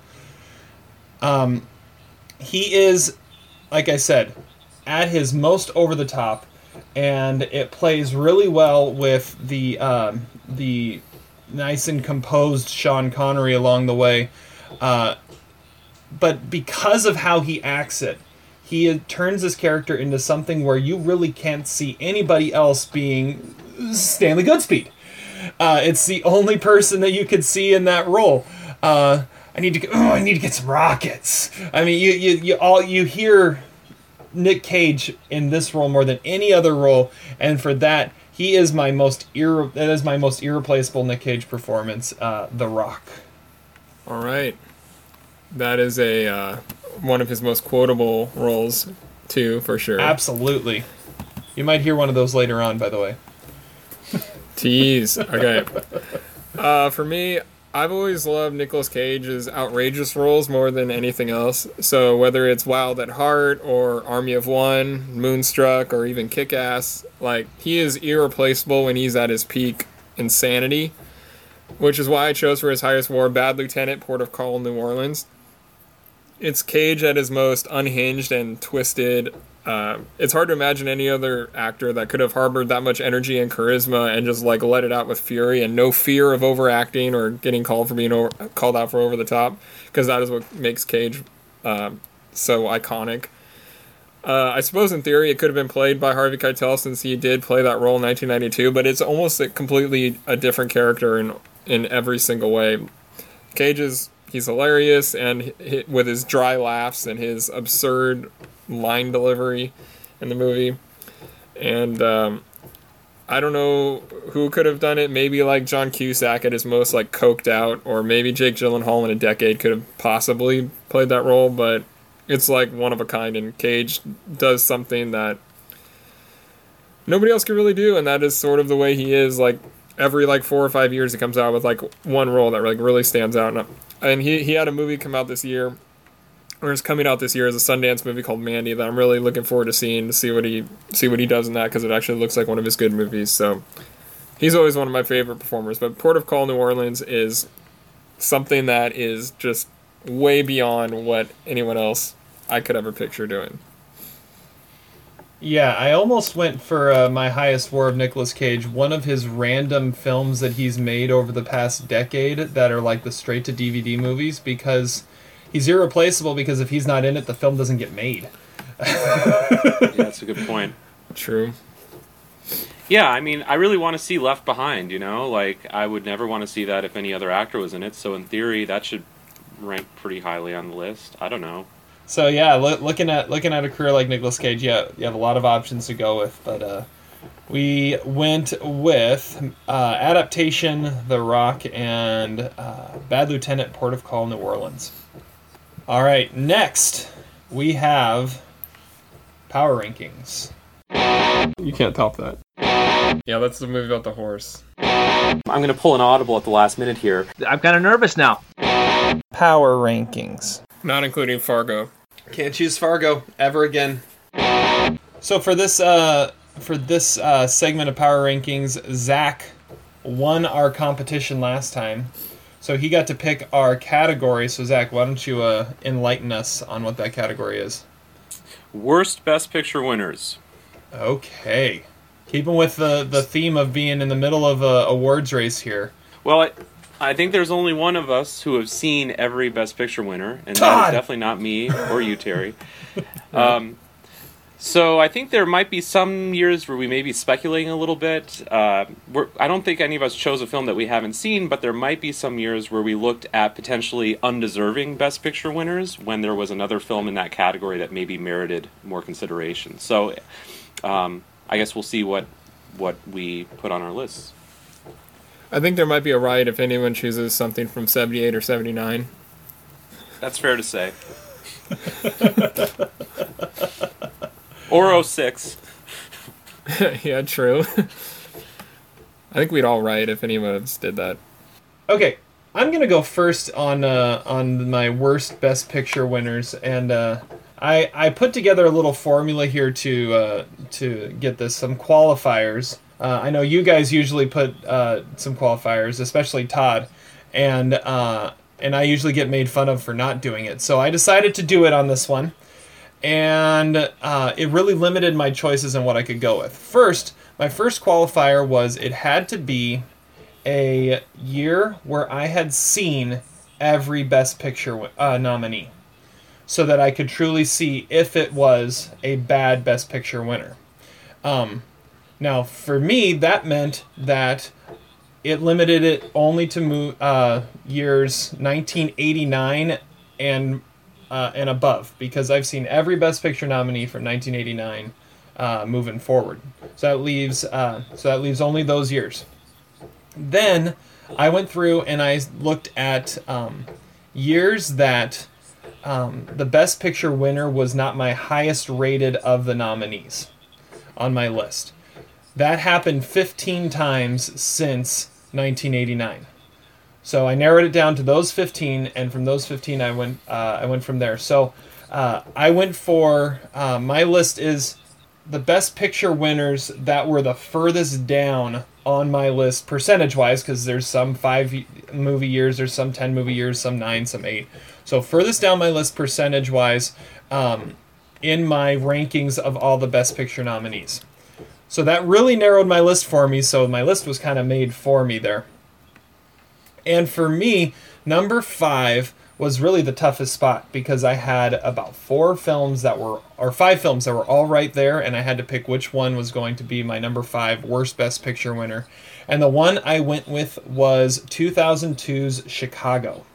Um, he is, like I said, at his most over the top, and it plays really well with the um, the. nice and composed Sean Connery along the way. Uh, but because of how he acts it, he turns his character into something where you really can't see anybody else being Stanley Goodspeed. Uh, it's the only person that you could see in that role. Uh, I need to get, oh, I need to get some rockets. I mean, you, you, you all, you hear Nick Cage in this role more than any other role. And for that, He is my most irre- that is my most irreplaceable Nick Cage performance, uh, The Rock. All right, that is a uh, one of his most quotable roles, too, for sure. Absolutely, you might hear one of those later on, by the way. Tease. Okay, uh, for me, I've always loved Nicolas Cage's outrageous roles more than anything else. So whether it's Wild at Heart or Army of One, Moonstruck, or even Kick-Ass, like, he is irreplaceable when he's at his peak insanity, which is why I chose for his highest war Bad Lieutenant, Port of Call, New Orleans. It's Cage at his most unhinged and twisted. Uh, it's hard to imagine any other actor that could have harbored that much energy and charisma and just, like, let it out with fury and no fear of overacting or getting called for being over, called out for over the top, because that is what makes Cage uh, so iconic. Uh, I suppose in theory it could have been played by Harvey Keitel, since he did play that role in nineteen ninety-two, but it's almost a completely a different character in in every single way. Cage is he's hilarious, and he, with his dry laughs and his absurd line delivery in the movie. And um, I don't know who could have done it. Maybe like John Cusack at his most like coked out, or maybe Jake Gyllenhaal in a decade could have possibly played that role, but it's like one of a kind, and Cage does something that nobody else could really do, and that is sort of the way he is. Like every like four or five years he comes out with like one role that like really stands out. And he, he had a movie come out this year, or is coming out this year, is a Sundance movie called Mandy that I'm really looking forward to seeing, to see what he see what he does in that, because it actually looks like one of his good movies. So he's always one of my favorite performers, but Port of Call New Orleans is something that is just way beyond what anyone else I could ever picture doing. Yeah, I almost went for uh, my highest war of Nicolas Cage, one of his random films that he's made over the past decade that are like the straight-to-D V D movies, because he's irreplaceable, because if he's not in it, the film doesn't get made. Yeah, that's a good point. True. Yeah, I mean, I really want to see Left Behind, you know? Like, I would never want to see that if any other actor was in it, so in theory, that should rank pretty highly on the list. I don't know. So, yeah, lo- looking at looking at a career like Nicolas Cage, yeah, you have a lot of options to go with, but uh, we went with uh, Adaptation, The Rock, and uh, Bad Lieutenant, Port of Call, New Orleans. All right, next we have Power Rankings. You can't top that. Yeah, that's the movie about the horse. I'm going to pull an audible at the last minute here. I'm kind of nervous now. Power Rankings. Not including Fargo. Can't choose Fargo ever again. So for this uh, for this uh, segment of Power Rankings, Zach won our competition last time. So he got to pick our category. So, Zach, why don't you uh, enlighten us on what that category is? Worst Best Picture winners. Okay. Keeping with the, the theme of being in the middle of a awards race here. Well, I, I think there's only one of us who have seen every Best Picture winner, and Todd! That is definitely not me or you, Terry. um, so I think there might be some years where we may be speculating a little bit. Uh, we're, I don't think any of us chose a film that we haven't seen, but there might be some years where we looked at potentially undeserving Best Picture winners when there was another film in that category that maybe merited more consideration. So um, I guess we'll see what what we put on our lists. I think there might be a riot if anyone chooses something from seventy-eight or seventy-nine. That's fair to say. Or oh six. Yeah, true. I think we'd all riot if anyone else did that. Okay, I'm going to go first on uh, on my worst Best Picture winners. And uh, I I put together a little formula here to uh, to get this, some qualifiers. Uh, I know you guys usually put uh, some qualifiers, especially Todd. And, uh, and I usually get made fun of for not doing it. So I decided to do it on this one. And uh, it really limited my choices and what I could go with. First, my first qualifier was it had to be a year where I had seen every Best Picture uh, nominee, so that I could truly see if it was a bad Best Picture winner. Um, now, for me, that meant that it limited it only to mo- uh, years nineteen eighty-nine and Uh, and above, because I've seen every Best Picture nominee from nineteen eighty-nine uh, moving forward. So that leaves uh, so that leaves only those years. Then I went through and I looked at um, years that um, the Best Picture winner was not my highest rated of the nominees on my list. That happened fifteen times since nineteen eighty-nine. So I narrowed it down to those fifteen, and from those fifteen, I went uh, I went from there. So uh, I went for uh, my list is the best picture winners that were the furthest down on my list percentage-wise, because there's some five movie years, there's some ten movie years, some nine, some eight. So furthest down my list percentage-wise um, in my rankings of all the best picture nominees. So that really narrowed my list for me, so my list was kind of made for me there. And for me, number five was really the toughest spot, because I had about four films that were, or five films that were all right there, and I had to pick which one was going to be my number five worst best picture winner. And the one I went with was two thousand two's Chicago.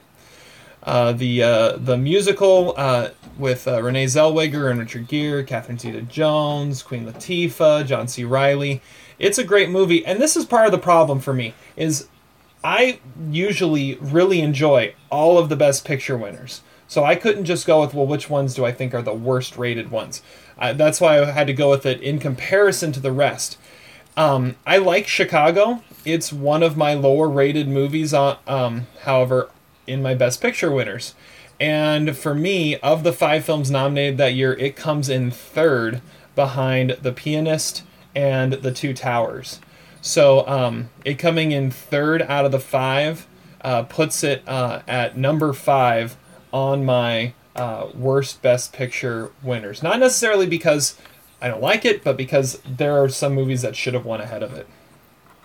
Uh, the uh, the musical uh, with uh, Renee Zellweger and Richard Gere, Catherine Zeta-Jones, Queen Latifah, John C. Reilly. It's a great movie, and this is part of the problem for me, is I usually really enjoy all of the best picture winners. So I couldn't just go with, well, which ones do I think are the worst rated ones? Uh, that's why I had to go with it in comparison to the rest. Um, I like Chicago. It's one of my lower rated movies, on, um, however, in my best picture winners. And for me, of the five films nominated that year, it comes in third behind The Pianist and The Two Towers. So um, it coming in third out of the five uh, puts it uh, at number five on my uh, worst best picture winners. Not necessarily because I don't like it, but because there are some movies that should have won ahead of it.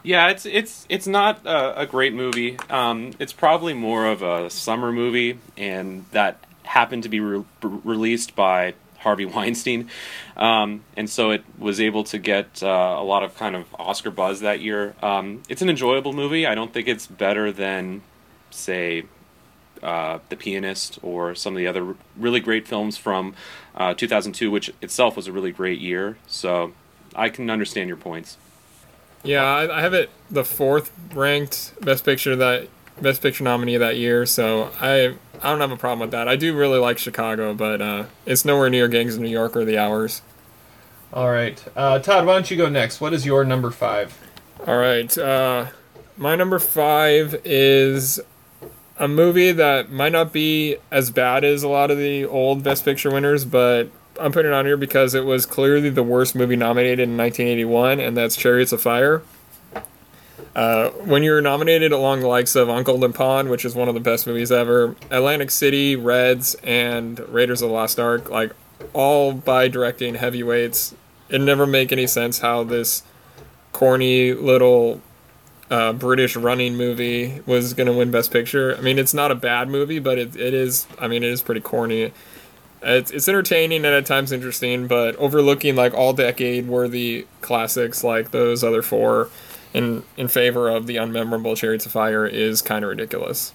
Yeah, it's it's it's not a, a great movie. Um, it's probably more of a summer movie, and that happened to be re- released by Harvey Weinstein, um, and so it was able to get uh, a lot of kind of Oscar buzz that year. Um, it's an enjoyable movie. I don't think it's better than, say, uh, The Pianist or some of the other really great films from uh, two thousand two, which itself was a really great year, so I can understand your points. Yeah, I, I have it the fourth ranked Best Picture that Best Picture nominee that year, so I I don't have a problem with that. I do really like Chicago, but uh, it's nowhere near Gangs of New York or The Hours. All right. Uh, Todd, why don't you go next? What is your number five? All right. Uh, my number five is a movie that might not be as bad as a lot of the old Best Picture winners, but I'm putting it on here because it was clearly the worst movie nominated in nineteen eighty-one, and that's Chariots of Fire. Uh, when you're nominated along the likes of Uncle Limpon, which is one of the best movies ever, Atlantic City, Reds, and Raiders of the Lost Ark, like, all by directing heavyweights, it never make any sense how this corny little uh, British running movie was going to win Best Picture. I mean, it's not a bad movie, but it, it is, I mean, it is pretty corny. It's, it's entertaining and at times interesting, but overlooking, like, all-decade-worthy classics like those other four in in favor of the unmemorable Chariots of Fire is kind of ridiculous.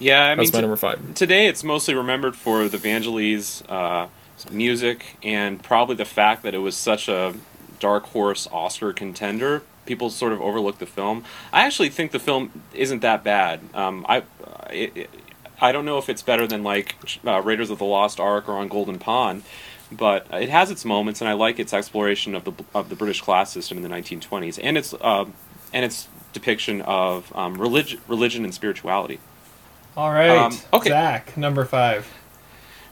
Yeah, I That's mean, my t- number five. Today it's mostly remembered for the Vangelis uh, music and probably the fact that it was such a dark horse Oscar contender. People sort of overlook the film. I actually think the film isn't that bad. Um, I it, it, I don't know if it's better than like uh, Raiders of the Lost Ark or On Golden Pond, but it has its moments, and I like its exploration of the of the British class system in the nineteen twenties, and its uh, and its depiction of um, religion, religion and spirituality. All right, um, okay. Zach, number five.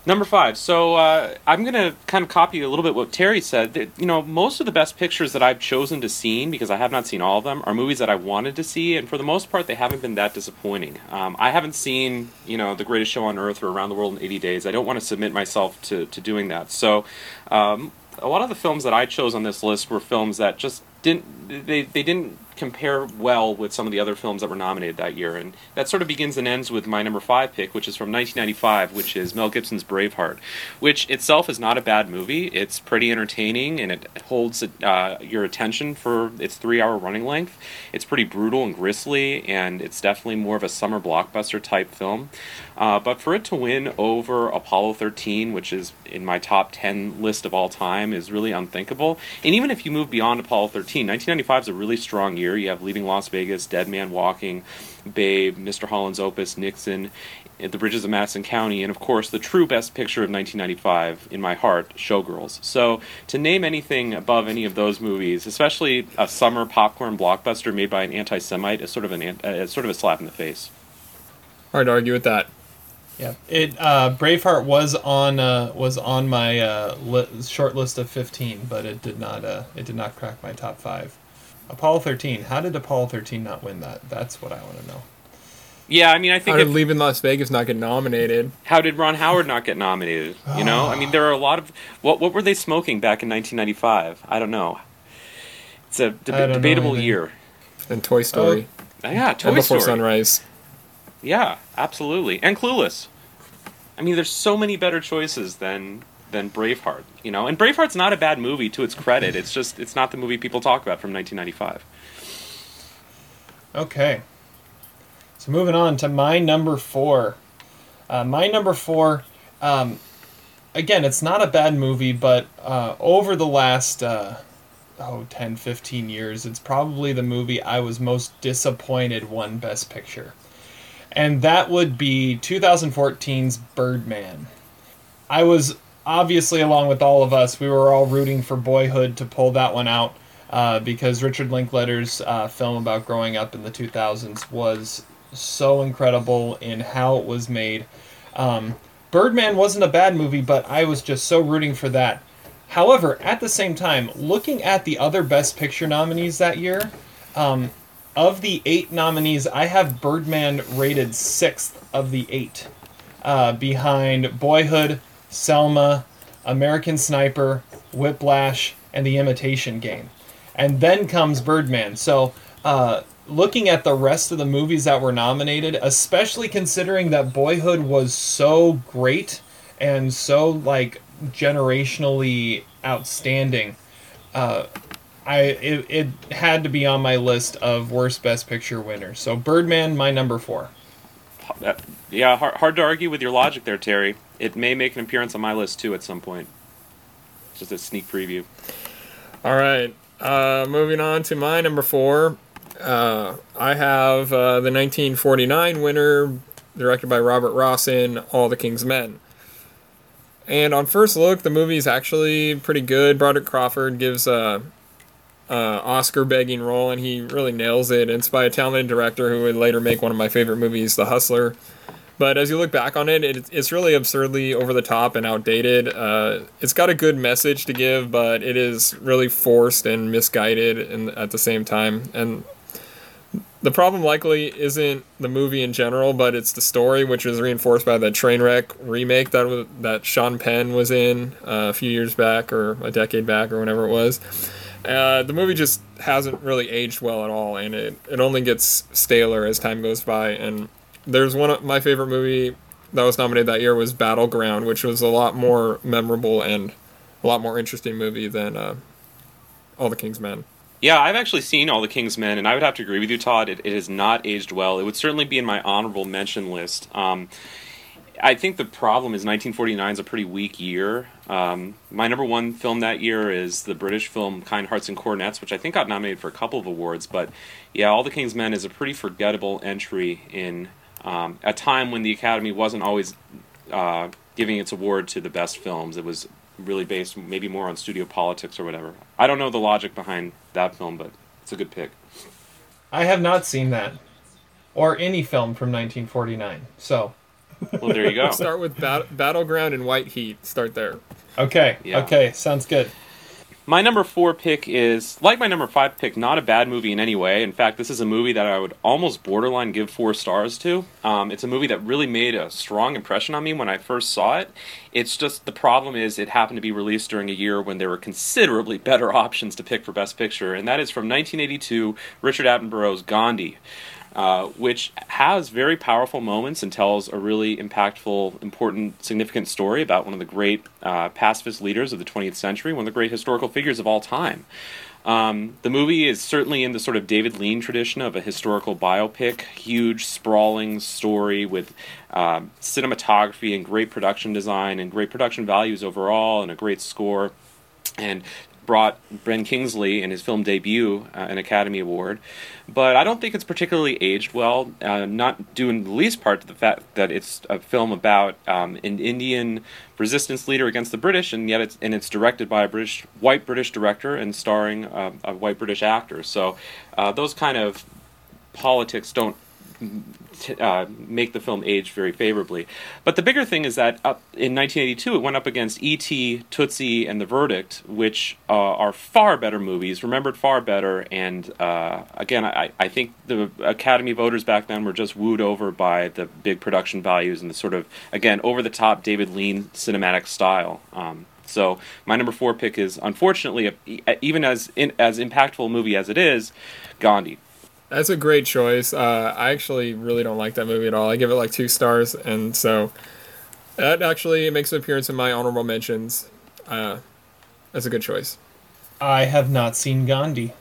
Number five. So uh, I'm going to kind of copy a little bit what Terry said. That, you know, most of the best pictures that I've chosen to see, because I have not seen all of them, are movies that I wanted to see, and for the most part, they haven't been that disappointing. Um, I haven't seen, you know, The Greatest Show on Earth or Around the World in eighty days. I don't want to submit myself to, to doing that. So um, a lot of the films that I chose on this list were films that just didn't, they, they didn't compare well with some of the other films that were nominated that year, and that sort of begins and ends with my number five pick, which is from nineteen ninety-five, which is Mel Gibson's Braveheart, which itself is not a bad movie. It's pretty entertaining, and it holds uh, your attention for its three-hour running length. It's pretty brutal and grisly, and it's definitely more of a summer blockbuster type film, uh, but for it to win over Apollo thirteen, which is in my top ten list of all time, is really unthinkable. And even if you move beyond Apollo thirteen, nineteen ninety-five is a really strong year. You have Leaving Las Vegas, Dead Man Walking, Babe, Mister Holland's Opus, Nixon, The Bridges of Madison County, and of course the true best picture of nineteen ninety-five in my heart, Showgirls. So to name anything above any of those movies, especially a summer popcorn blockbuster made by an anti-Semite, is sort of an uh, sort of a slap in the face. Hard to argue with that. Yeah, it uh, Braveheart was on uh, was on my uh, li- short list of fifteen, but it did not uh, it did not crack my top five. Apollo thirteen. How did Apollo thirteen not win that? That's what I want to know. Yeah, I mean, I think... How did if, Leaving Las Vegas not get nominated? How did Ron Howard not get nominated? You know? I mean, there are a lot of... What What were they smoking back in nineteen ninety-five? I don't know. It's a deb- debatable year. And Toy Story. Oh. Yeah, Toy Story. And Before Sunrise. Yeah, absolutely. And Clueless. I mean, there's so many better choices than than Braveheart, you know? And Braveheart's not a bad movie, to its credit. It's just, it's not the movie people talk about from nineteen ninety-five. Okay. So moving on to my number four. Uh, my number four, um, again, it's not a bad movie, but uh, over the last uh, oh, ten, fifteen years, it's probably the movie I was most disappointed won Best Picture. And that would be twenty fourteen's Birdman. I was, obviously, along with all of us, we were all rooting for Boyhood to pull that one out uh, because Richard Linklater's uh, film about growing up in the two thousands was... so incredible in how it was made. Um, Birdman wasn't a bad movie, but I was just so rooting for that. However, at the same time, looking at the other Best Picture nominees that year, um, of the eight nominees, I have Birdman rated sixth of the eight, uh, behind Boyhood, Selma, American Sniper, Whiplash, and The Imitation Game. And then comes Birdman. So, uh, looking at the rest of the movies that were nominated, especially considering that Boyhood was so great and so, like, generationally outstanding, uh, I it, it had to be on my list of worst Best Picture winners. So Birdman, my number four. Yeah, hard, hard to argue with your logic there, Terry. It may make an appearance on my list, too, at some point. Just a sneak preview. All right. Uh, moving on to my number four. Uh, I have uh, the nineteen forty-nine winner, directed by Robert Ross, in All the King's Men. And on first look, the movie is actually pretty good. Broderick Crawford gives a, a Oscar-begging role, and he really nails it. It's by a talented director who would later make one of my favorite movies, The Hustler. But as you look back on it, it it's really absurdly over-the-top and outdated. Uh, it's got a good message to give, but it is really forced and misguided in, at the same time. And... the problem likely isn't the movie in general, but it's the story, which was reinforced by the Trainwreck remake that was, that Sean Penn was in uh, a few years back, or a decade back, or whenever it was. Uh, the movie just hasn't really aged well at all, and it, it only gets staler as time goes by. And there's one of my favorite movie that was nominated that year was Battleground, which was a lot more memorable and a lot more interesting movie than uh, All the King's Men. Yeah, I've actually seen All the King's Men, and I would have to agree with you, Todd. It, it has not aged well. It would certainly be in my honorable mention list. Um, I think the problem is nineteen forty-nine is a pretty weak year. Um, my number one film that year is the British film Kind Hearts and Cornets, which I think got nominated for a couple of awards. But yeah, All the King's Men is a pretty forgettable entry in um, a time when the Academy wasn't always uh, giving its award to the best films. It was really based maybe more on studio politics or whatever. I don't know the logic behind that film, but it's a good pick. I have not seen that or any film from nineteen forty-nine, so well, there you go. Start with bat- Battleground and White Heat. Start there. Okay. Yeah. Okay, sounds good. My number four pick is, like my number five pick, not a bad movie in any way. In fact, this is a movie that I would almost borderline give four stars to. Um, it's a movie that really made a strong impression on me when I first saw it. It's just the problem is it happened to be released during a year when there were considerably better options to pick for Best Picture, and that is from nineteen eighty-two, Richard Attenborough's Gandhi, uh, which has very powerful moments and tells a really impactful, important, significant story about one of the great uh, pacifist leaders of the twentieth century, one of the great historical figures of all time. Um, the movie is certainly in the sort of David Lean tradition of a historical biopic, huge, sprawling story with uh, cinematography and great production design and great production values overall and a great score, and brought Ben Kingsley in his film debut uh, an Academy Award. But I don't think it's particularly aged well, uh, not due in the least part to the fact that it's a film about um, an Indian resistance leader against the British, and yet it's and it's directed by a British white British director and starring uh, a white British actor. So uh, those kind of politics don't t- uh, make the film age very favorably. But the bigger thing is that up in nineteen eighty-two, it went up against E T, Tootsie, and The Verdict, which uh, are far better movies, remembered far better. And uh, again, I, I think the Academy voters back then were just wooed over by the big production values and the sort of, again, over-the-top David Lean cinematic style. Um, so my number four pick is, unfortunately, even as in, as impactful a movie as it is, Gandhi. That's a great choice. Uh, I actually really don't like that movie at all. I give it like two stars, and so that actually makes an appearance in my honorable mentions. Uh, that's a good choice. I have not seen Gandhi.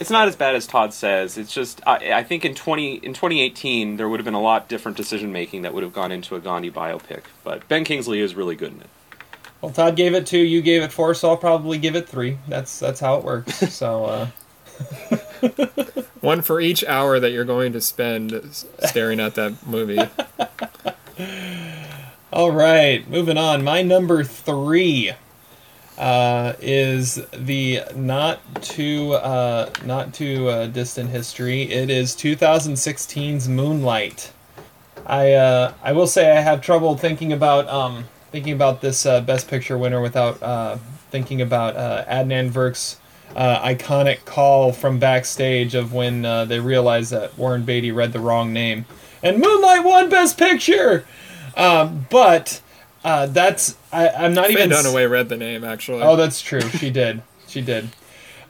It's not as bad as Todd says. It's just I, I think in twenty in twenty eighteen there would have been a lot different decision making that would have gone into a Gandhi biopic. But Ben Kingsley is really good in it. Well, Todd gave it two, you gave it four, so I'll probably give it three. That's that's how it works. So. Uh... One for each hour that you're going to spend staring at that movie. All right, moving on. My number three uh, is the not too uh, not too uh, distant history. It is twenty sixteen's Moonlight. I uh, I will say I have trouble thinking about um, thinking about this uh, Best Picture winner without uh, thinking about uh, Adnan Verk's Uh, iconic call from backstage of when uh, they realized that Warren Beatty read the wrong name. And Moonlight won Best Picture! Um, but uh, that's... I, I'm not Faye even... Faye Dunaway s- read the name, actually. Oh, that's true. She did. She did.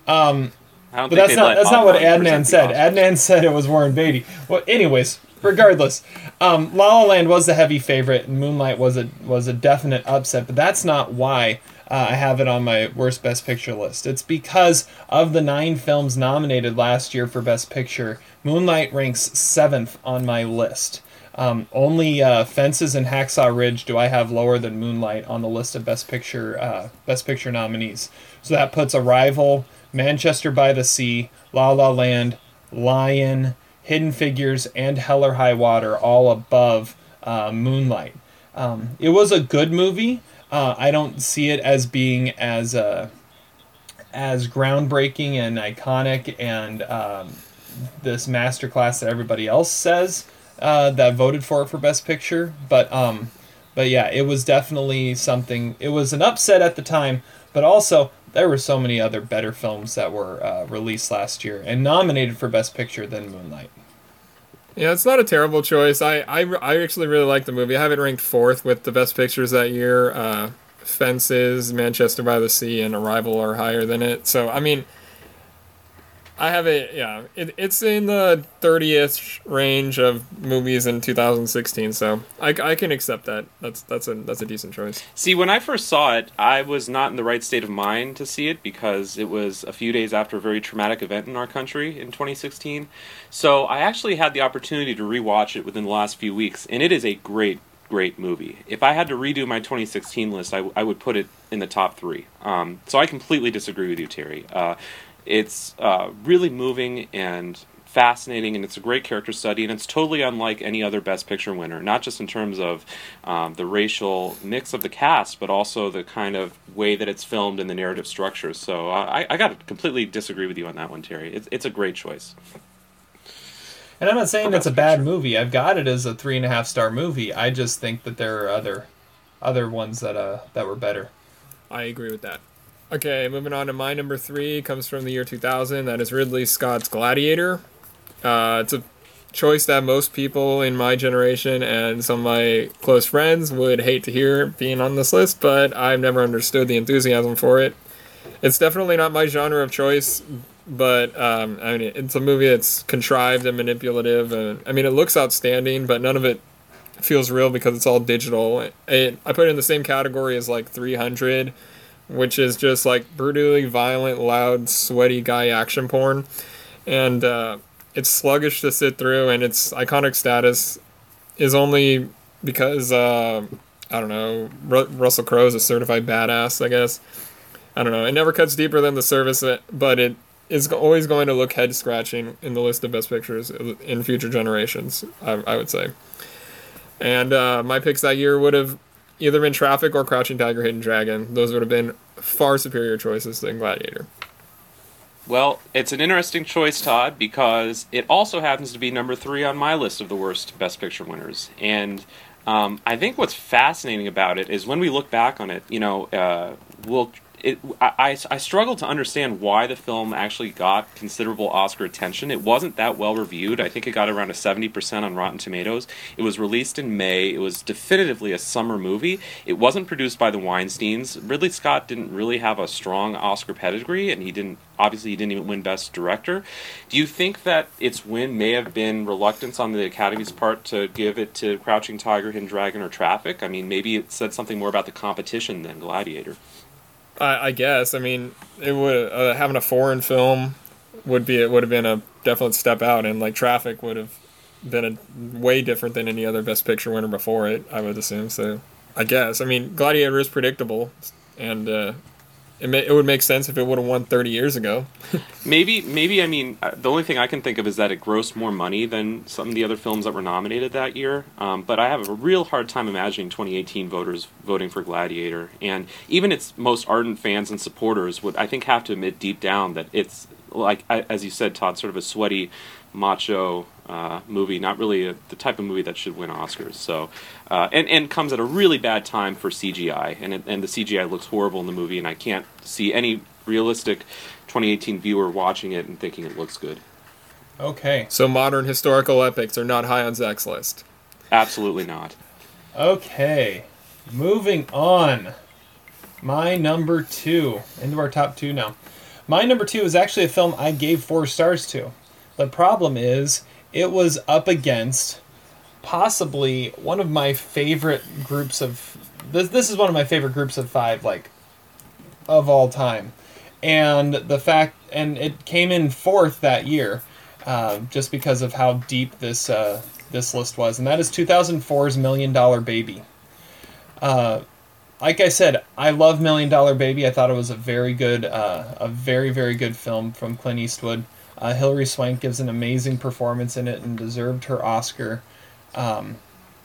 Um, I don't but think that's not that's not what Adnan said. Adnan said it was Warren Beatty. Well, anyways, regardless. Um, La La Land was the heavy favorite, and Moonlight was a, was a definite upset, but that's not why... Uh, I have it on my worst Best Picture list. It's because of the nine films nominated last year for Best Picture, Moonlight ranks seventh on my list. Um, only uh, Fences and Hacksaw Ridge do I have lower than Moonlight on the list of Best Picture uh, Best Picture nominees. So that puts Arrival, Manchester by the Sea, La La Land, Lion, Hidden Figures, and Hell or High Water all above uh, Moonlight. Um, it was a good movie. Uh, I don't see it as being as uh, as groundbreaking and iconic and um, this masterclass that everybody else says uh, that voted for it for Best Picture. But um, but yeah, it was definitely something. It was an upset at the time, but also there were so many other better films that were uh, released last year and nominated for Best Picture than Moonlight. Yeah, it's not a terrible choice. I, I, I actually really like the movie. I have it ranked fourth with the Best Pictures that year. Uh, Fences, Manchester by the Sea, and Arrival are higher than it. So, I mean, I have it, yeah. It, it's in the thirtieth range of movies in two thousand sixteen, so I, I can accept that. That's that's a that's a decent choice. See, when I first saw it, I was not in the right state of mind to see it because it was a few days after a very traumatic event in our country in twenty sixteen. So I actually had the opportunity to rewatch it within the last few weeks, and it is a great, great movie. If I had to redo my twenty sixteen list, I, I would put it in the top three. Um, so I completely disagree with you, Terry. Uh, It's uh, really moving and fascinating, and it's a great character study, and it's totally unlike any other Best Picture winner, not just in terms of um, the racial mix of the cast, but also the kind of way that it's filmed and the narrative structure. So uh, I, I got to completely disagree with you on that one, Terry. It's, it's a great choice. And I'm not saying that's a bad movie. I've got it as a three and a half star movie. I just think that there are other other ones that uh, that were better. I agree with that. Okay, moving on to my number three, comes from the year two thousand. That is Ridley Scott's Gladiator. Uh, it's a choice that most people in my generation and some of my close friends would hate to hear being on this list, but I've never understood the enthusiasm for it. It's definitely not my genre of choice, but um, I mean, it's a movie that's contrived and manipulative. And, I mean, it looks outstanding, but none of it feels real because it's all digital. It, it, I put it in the same category as like three hundred, which is just like brutally violent, loud, sweaty guy action porn. And uh, it's sluggish to sit through, and its iconic status is only because, uh, I don't know, Ru- Russell Crowe is a certified badass, I guess. I don't know. It never cuts deeper than the surface, but it is always going to look head-scratching in the list of Best Pictures in future generations, I, I would say. And uh, my picks that year would have either been Traffic or Crouching Tiger, Hidden Dragon. Those would have been far superior choices than Gladiator. Well, it's an interesting choice, Todd, because it also happens to be number three on my list of the worst Best Picture winners. And um, I think what's fascinating about it is when we look back on it, you know, uh, we'll... It, I, I struggled to understand why the film actually got considerable Oscar attention. It wasn't that well reviewed. I think it got around a seventy percent on Rotten Tomatoes. It was released in May. It was definitively a summer movie. It wasn't produced by the Weinsteins. Ridley Scott didn't really have a strong Oscar pedigree, and he didn't, obviously he didn't even win Best Director. Do you think that its win may have been reluctance on the Academy's part to give it to Crouching Tiger, Hidden Dragon, or Traffic? I mean, maybe it said something more about the competition than Gladiator. I, I guess. I mean, it would uh, having a foreign film would be it would have been a definite step out, and like Traffic would have been a way different than any other Best Picture winner before it, I would assume. So, I guess. I mean, Gladiator is predictable, and uh, it may, it would make sense if it would have won thirty years ago. maybe, maybe. I mean, the only thing I can think of is that it grossed more money than some of the other films that were nominated that year. Um, but I have a real hard time imagining twenty eighteen voters voting for Gladiator, and even its most ardent fans and supporters would, I think, have to admit deep down that it's like, as you said, Todd, sort of a sweaty, macho uh, movie, not really a, the type of movie that should win Oscars. So, uh, and and comes at a really bad time for C G I, and it, and the C G I looks horrible in the movie, and I can't see any realistic twenty eighteen viewer watching it and thinking it looks good. Okay. So modern historical epics are not high on Zach's list. Absolutely not. Okay, moving on. My number two, into our top two now. My number two is actually a film I gave four stars to. The problem is, it was up against possibly one of my favorite groups of... This this is one of my favorite groups of five, like, of all time. And the fact... And it came in fourth that year, uh, just because of how deep this uh, this list was. And that is two thousand four's Million Dollar Baby. Uh, like I said, I love Million Dollar Baby. I thought it was a very good... Uh, a very, very good film from Clint Eastwood. Uh, Hilary Swank gives an amazing performance in it and deserved her Oscar. Um,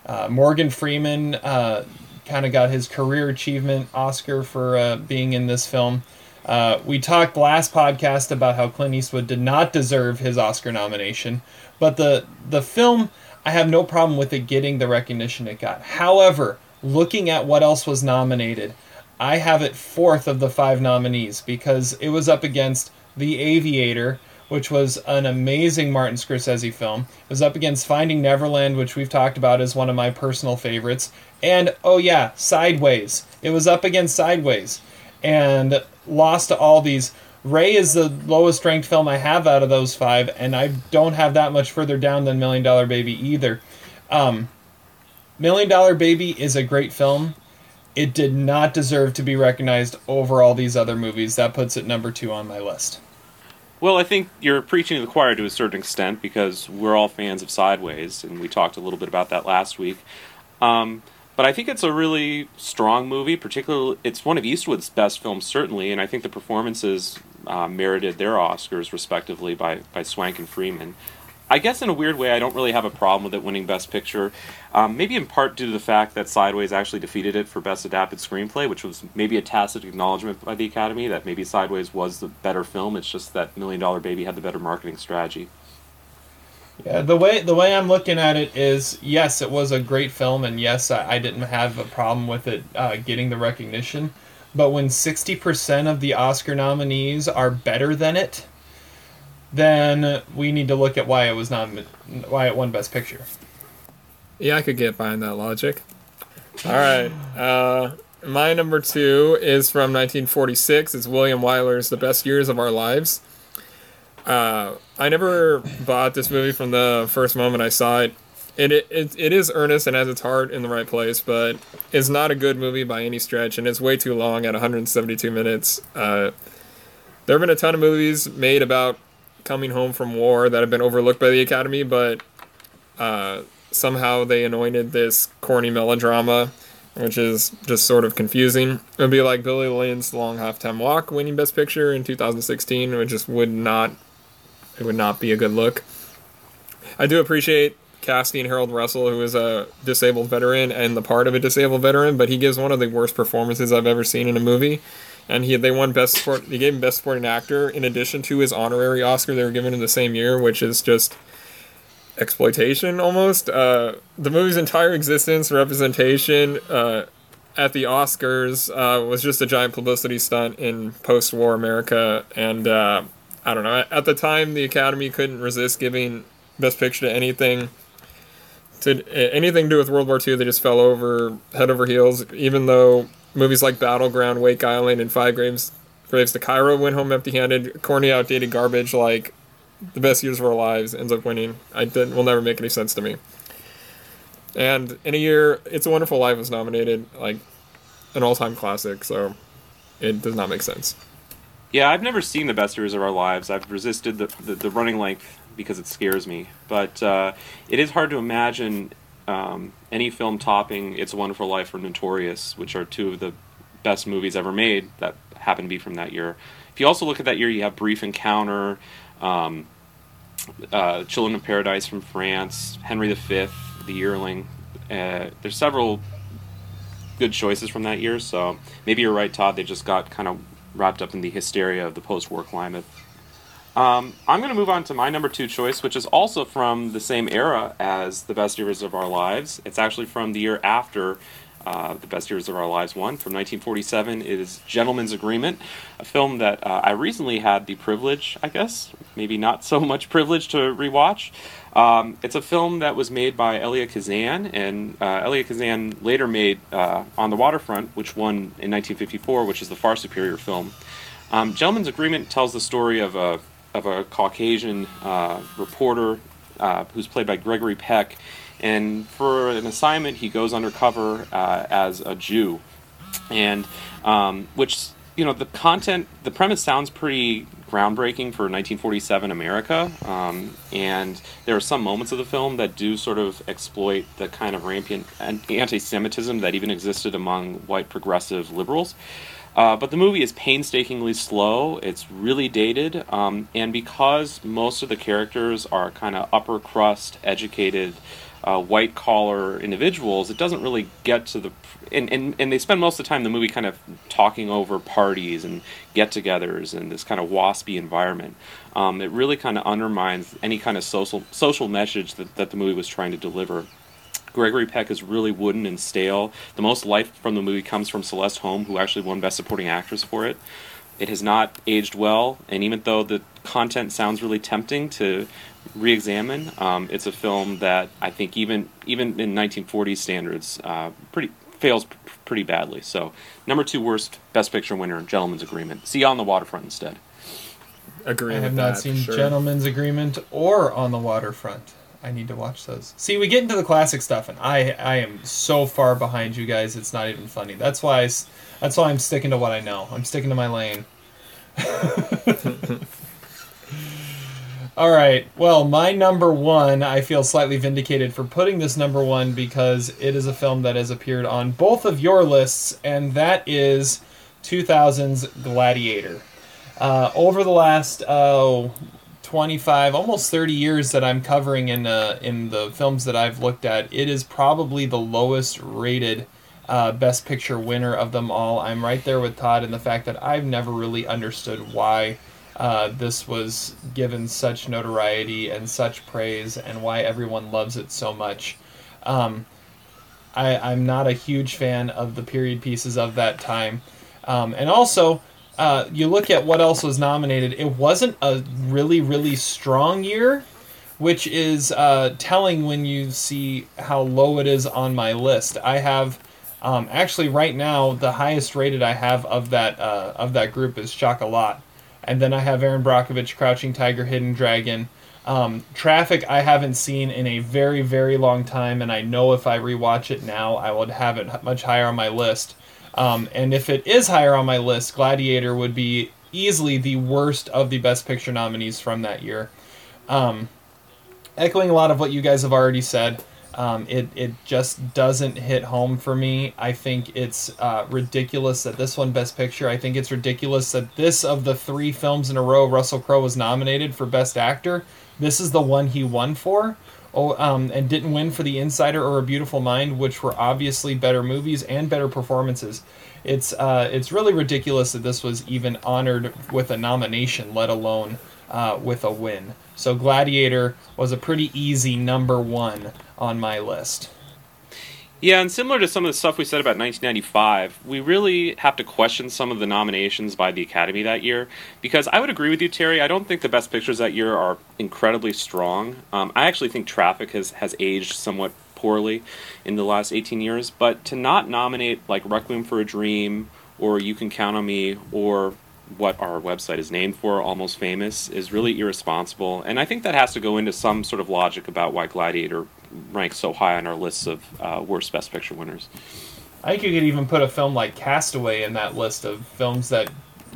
uh, Morgan Freeman uh, kind of got his career achievement Oscar for uh, being in this film. Uh, we talked last podcast about how Clint Eastwood did not deserve his Oscar nomination, but the the film, I have no problem with it getting the recognition it got. However, looking at what else was nominated, I have it fourth of the five nominees because it was up against The Aviator, which was an amazing Martin Scorsese film. It was up against Finding Neverland, which we've talked about as one of my personal favorites. And, oh yeah, Sideways. It was up against Sideways. And lost to all these. Ray is the lowest ranked film I have out of those five, and I don't have that much further down than Million Dollar Baby either. Um, Million Dollar Baby is a great film. It did not deserve to be recognized over all these other movies. That puts it number two on my list. Well, I think you're preaching to the choir to a certain extent because we're all fans of Sideways, and we talked a little bit about that last week. Um, but I think it's a really strong movie, particularly it's one of Eastwood's best films, certainly, and I think the performances uh, merited their Oscars, respectively, by, by Swank and Freeman. I guess in a weird way, I don't really have a problem with it winning Best Picture, um, maybe in part due to the fact that Sideways actually defeated it for Best Adapted Screenplay, which was maybe a tacit acknowledgement by the Academy that maybe Sideways was the better film. It's just that Million Dollar Baby had the better marketing strategy. Yeah, the way the way I'm looking at it is, yes, it was a great film, and yes, I, I didn't have a problem with it uh, getting the recognition, but when sixty percent of the Oscar nominees are better than it, then we need to look at why it was not why it won Best Picture. Yeah, I could get behind that logic. All right, uh, my number two is from nineteen forty-six. It's William Wyler's The Best Years of Our Lives. Uh, I never bought this movie from the first moment I saw it. It, it. it is earnest and has its heart in the right place, but it's not a good movie by any stretch, and it's way too long at one hundred seventy-two minutes. Uh, there have been a ton of movies made about coming home from war that have been overlooked by the Academy, but uh, somehow they anointed this corny melodrama, which is just sort of confusing. It would be like Billy Lynn's Long Halftime Walk winning Best Picture in two thousand sixteen, which just would not, it would not be a good look. I do appreciate casting Harold Russell, who is a disabled veteran and the part of a disabled veteran, but he gives one of the worst performances I've ever seen in a movie. and he they won best sport. They gave him best supporting actor in addition to his honorary Oscar they were given in the same year, which is just exploitation almost. Uh, the movie's entire existence, representation uh, at the Oscars, uh, was just a giant publicity stunt in post-war America. And uh, I don't know. At the time, the Academy couldn't resist giving Best Picture to anything. To anything to do with World War Two, they just fell over head over heels. Even though movies like Battleground, Wake Island, and Five Graves Graves to Cairo went home empty-handed, corny, outdated garbage like The Best Years of Our Lives ends up winning. I didn't. Will never make any sense to me. And in a year, It's a Wonderful Life was nominated, like an all-time classic. So it does not make sense. Yeah, I've never seen The Best Years of Our Lives. I've resisted the the, the running length because it scares me, but uh, it is hard to imagine um, any film topping It's a Wonderful Life or Notorious, which are two of the best movies ever made that happen to be from that year. If you also look at that year, you have Brief Encounter, um, uh, Children of Paradise from France, Henry the Fifth, The Yearling. Uh, there's several good choices from that year, so maybe you're right, Todd. They just got kind of wrapped up in the hysteria of the post-war climate. Um, I'm going to move on to my number two choice, which is also from the same era as The Best Years of Our Lives. It's actually from the year after uh, The Best Years of Our Lives one, from nineteen forty-seven. It is Gentleman's Agreement, a film that uh, I recently had the privilege, I guess, maybe not so much privilege, to rewatch. Um, it's a film that was made by Elia Kazan, and uh, Elia Kazan later made uh, On the Waterfront, which won in nineteen fifty-four, which is the far superior film. Um, Gentleman's Agreement tells the story of a of a Caucasian uh, reporter uh, who's played by Gregory Peck. And for an assignment, he goes undercover uh, as a Jew. And um, which, you know, the content, the premise sounds pretty groundbreaking for nineteen forty-seven America. Um, and there are some moments of the film that do sort of exploit the kind of rampant anti-Semitism that even existed among white progressive liberals. Uh, but the movie is painstakingly slow, it's really dated, um, and because most of the characters are kind of upper crust, educated, uh, white-collar individuals, it doesn't really get to the... And, and, and they spend most of the time in the movie kind of talking over parties and get-togethers and this kind of waspy environment. Um, it really kind of undermines any kind of social social message that, that the movie was trying to deliver. Gregory Peck is really wooden and stale. The most life from the movie comes from Celeste Holm, who actually won Best Supporting Actress for it. It has not aged well, and even though the content sounds really tempting to re-examine, um, it's a film that I think even even in nineteen forties standards uh, pretty fails p- pretty badly. So number two worst Best Picture winner, Gentleman's Agreement. See On the Waterfront instead. Agree. I have not seen sure. Gentleman's Agreement or On the Waterfront. I need to watch those. See, we get into the classic stuff, and I I am so far behind you guys, it's not even funny. That's why, I, that's why I'm sticking to what I know. I'm sticking to my lane. All right. Well, my number one, I feel slightly vindicated for putting this number one because it is a film that has appeared on both of your lists, and that is two thousand's Gladiator. Uh, over the last... Uh, twenty-five, almost thirty years that I'm covering in uh, in the films that I've looked at, it is probably the lowest rated uh, Best Picture winner of them all. I'm right there with Todd in the fact that I've never really understood why uh, this was given such notoriety and such praise and why everyone loves it so much. Um, I, I'm not a huge fan of the period pieces of that time. Um, and also... Uh, you look at what else was nominated, it wasn't a really, really strong year, which is uh, telling when you see how low it is on my list. I have, um, actually right now, the highest rated I have of that uh, of that group is Chocolat. And then I have Aaron Brockovich, Crouching Tiger, Hidden Dragon. Um, Traffic I haven't seen in a very, very long time, and I know if I rewatch it now, I would have it much higher on my list. Um, and if it is higher on my list, Gladiator would be easily the worst of the Best Picture nominees from that year. Um, echoing a lot of what you guys have already said, um, it, it just doesn't hit home for me. I think it's uh, ridiculous that this one, Best Picture, I think it's ridiculous that this of the three films in a row Russell Crowe was nominated for Best Actor, this is the one he won for. oh, um, and didn't win for The Insider or A Beautiful Mind, which were obviously better movies and better performances. It's uh, it's really ridiculous that this was even honored with a nomination, let alone uh, with a win. So Gladiator was a pretty easy number one on my list. Yeah, and similar to some of the stuff we said about nineteen ninety-five, we really have to question some of the nominations by the Academy that year, because I would agree with you, Terry, I don't think the best pictures that year are incredibly strong. Um, I actually think Traffic has, has aged somewhat poorly in the last eighteen years, but to not nominate like Requiem for a Dream or You Can Count on Me or what our website is named for, Almost Famous, is really irresponsible, and I think that has to go into some sort of logic about why Gladiator ranks so high on our lists of uh, worst Best Picture winners. I think you could even put a film like Castaway in that list of films that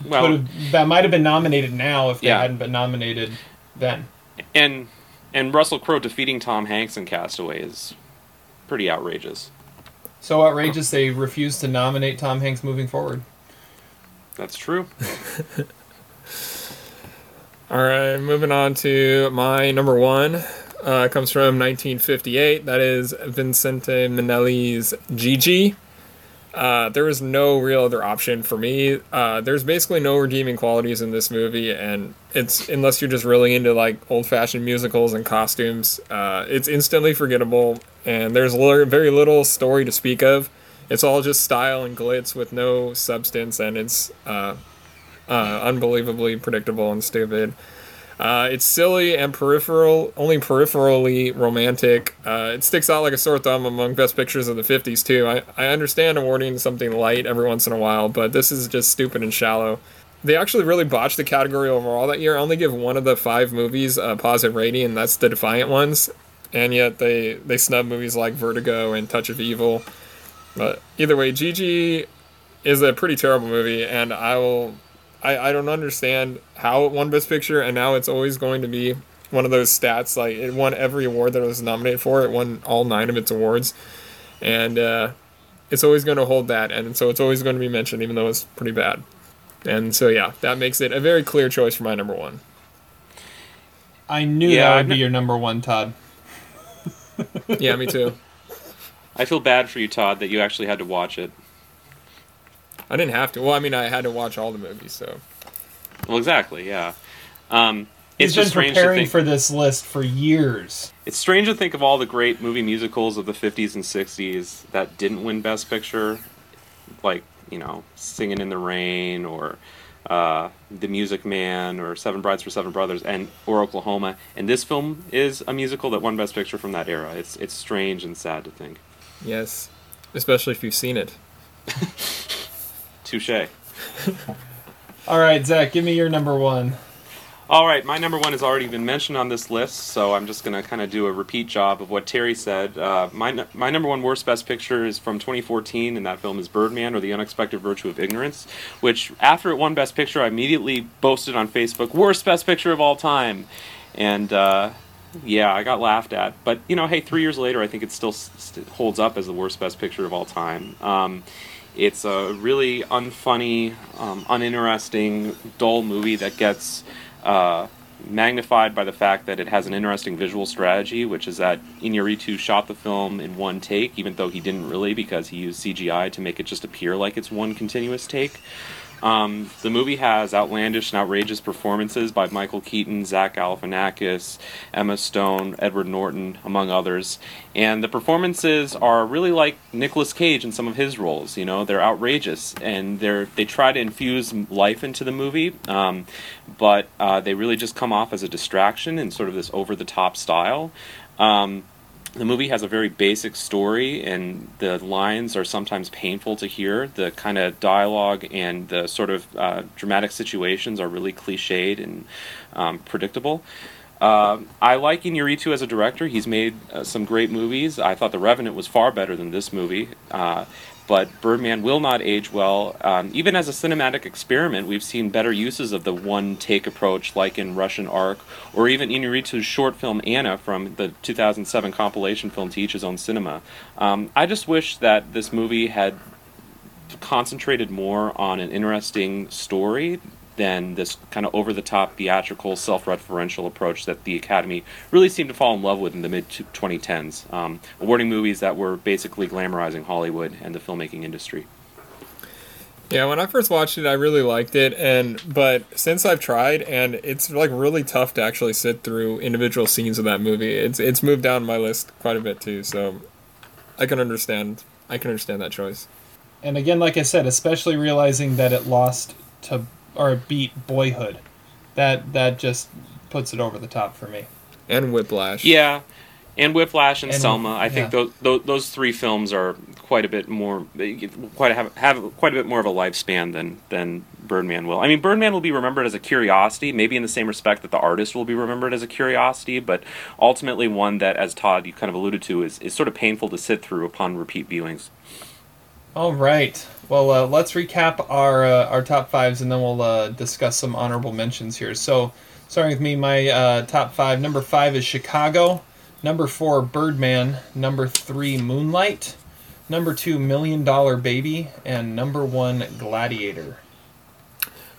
well, could have, that might have been nominated now if they yeah. hadn't been nominated then. And and Russell Crowe defeating Tom Hanks in Castaway is pretty outrageous. So outrageous they refused to nominate Tom Hanks moving forward. That's true. All right, moving on to my number one. Uh, comes from nineteen fifty-eight. That is Vincente Minnelli's Gigi. Uh, there was no real other option for me. Uh, there's basically no redeeming qualities in this movie, and it's unless you're just really into like old-fashioned musicals and costumes, uh, it's instantly forgettable. And there's very little story to speak of. It's all just style and glitz with no substance, and it's uh, uh, unbelievably predictable and stupid. Uh, it's silly and peripheral, only peripherally romantic. Uh, it sticks out like a sore thumb among best pictures of the fifties, too. I, I understand awarding something light every once in a while, but this is just stupid and shallow. They actually really botched the category overall that year. I only give one of the five movies a positive rating, and that's the Defiant ones. And yet they, they snub movies like Vertigo and Touch of Evil. But either way, Gigi is a pretty terrible movie, and I will... I, I don't understand how it won Best Picture, and now it's always going to be one of those stats. Like, it won every award that it was nominated for. It won all nine of its awards. And uh, it's always going to hold that, and so it's always going to be mentioned, even though it's pretty bad. And so, yeah, that makes it a very clear choice for my number one. I knew yeah, that would be your number one, Todd. Yeah, me too. I feel bad for you, Todd, that you actually had to watch it. I didn't have to. Well, I mean, I had to watch all the movies, so. Well, exactly, yeah. Um, it's He's just been preparing think, for this list for years. It's strange to think of all the great movie musicals of the fifties and sixties that didn't win Best Picture, like, you know, Singin' in the Rain or uh, The Music Man or Seven Brides for Seven Brothers and or Oklahoma. And this film is a musical that won Best Picture from that era. It's it's strange and sad to think. Yes, especially if you've seen it. Touché. All right, Zach, give me your number one. All right, my number one has already been mentioned on this list, so I'm just going to kind of do a repeat job of what Terry said. Uh, my my number one worst Best Picture is from twenty fourteen, and that film is Birdman, or The Unexpected Virtue of Ignorance, which after it won Best Picture, I immediately boasted on Facebook, worst Best Picture of all time. And, uh, yeah, I got laughed at. But, you know, hey, three years later, I think it still st- holds up as the worst Best Picture of all time. Um It's a really unfunny, um, uninteresting, dull movie that gets uh, magnified by the fact that it has an interesting visual strategy, which is that Iñárritu shot the film in one take, even though he didn't really, because he used C G I to make it just appear like it's one continuous take. Um, the movie has outlandish and outrageous performances by Michael Keaton, Zach Galifianakis, Emma Stone, Edward Norton, among others. And the performances are really like Nicolas Cage in some of his roles. You know, they're outrageous, and they're they try to infuse life into the movie, um, but uh, they really just come off as a distraction in sort of this over-the-top style. Um, The movie has a very basic story, and the lines are sometimes painful to hear. The kind of dialogue and the sort of uh, dramatic situations are really cliched and um, predictable. Uh, I like Iñárritu as a director. He's made uh, some great movies. I thought The Revenant was far better than this movie. Uh, But Birdman will not age well. Um, even as a cinematic experiment, we've seen better uses of the one-take approach, like in Russian Ark, or even Iñárritu's short film Anna from the two thousand seven compilation film To Each His Own Cinema. Um, I just wish that this movie had concentrated more on an interesting story than this kind of over-the-top, theatrical, self-referential approach that the Academy really seemed to fall in love with in the mid twenty tens, um, awarding movies that were basically glamorizing Hollywood and the filmmaking industry. Yeah, when I first watched it, I really liked it, and but since I've tried, and it's like really tough to actually sit through individual scenes of that movie. It's it's moved down my list quite a bit too, so I can understand. I can understand that choice. And again, like I said, especially realizing that it lost to or beat Boyhood, that that just puts it over the top for me. And Whiplash. Yeah. And Whiplash and, and Selma, I think yeah. those, those those three films are quite a bit more, quite a, have, have quite a bit more of a lifespan than than Birdman will. I mean, Birdman will be remembered as a curiosity, maybe in the same respect that The Artist will be remembered as a curiosity, but ultimately one that, as Todd you kind of alluded to, is is sort of painful to sit through upon repeat viewings. All right, well uh, let's recap our uh, our top fives, and then we'll uh, discuss some honorable mentions here. So, starting with me, my uh, top five. Number five is Chicago. Number four, Birdman. Number three, Moonlight. Number two, Million Dollar Baby. And number one, Gladiator.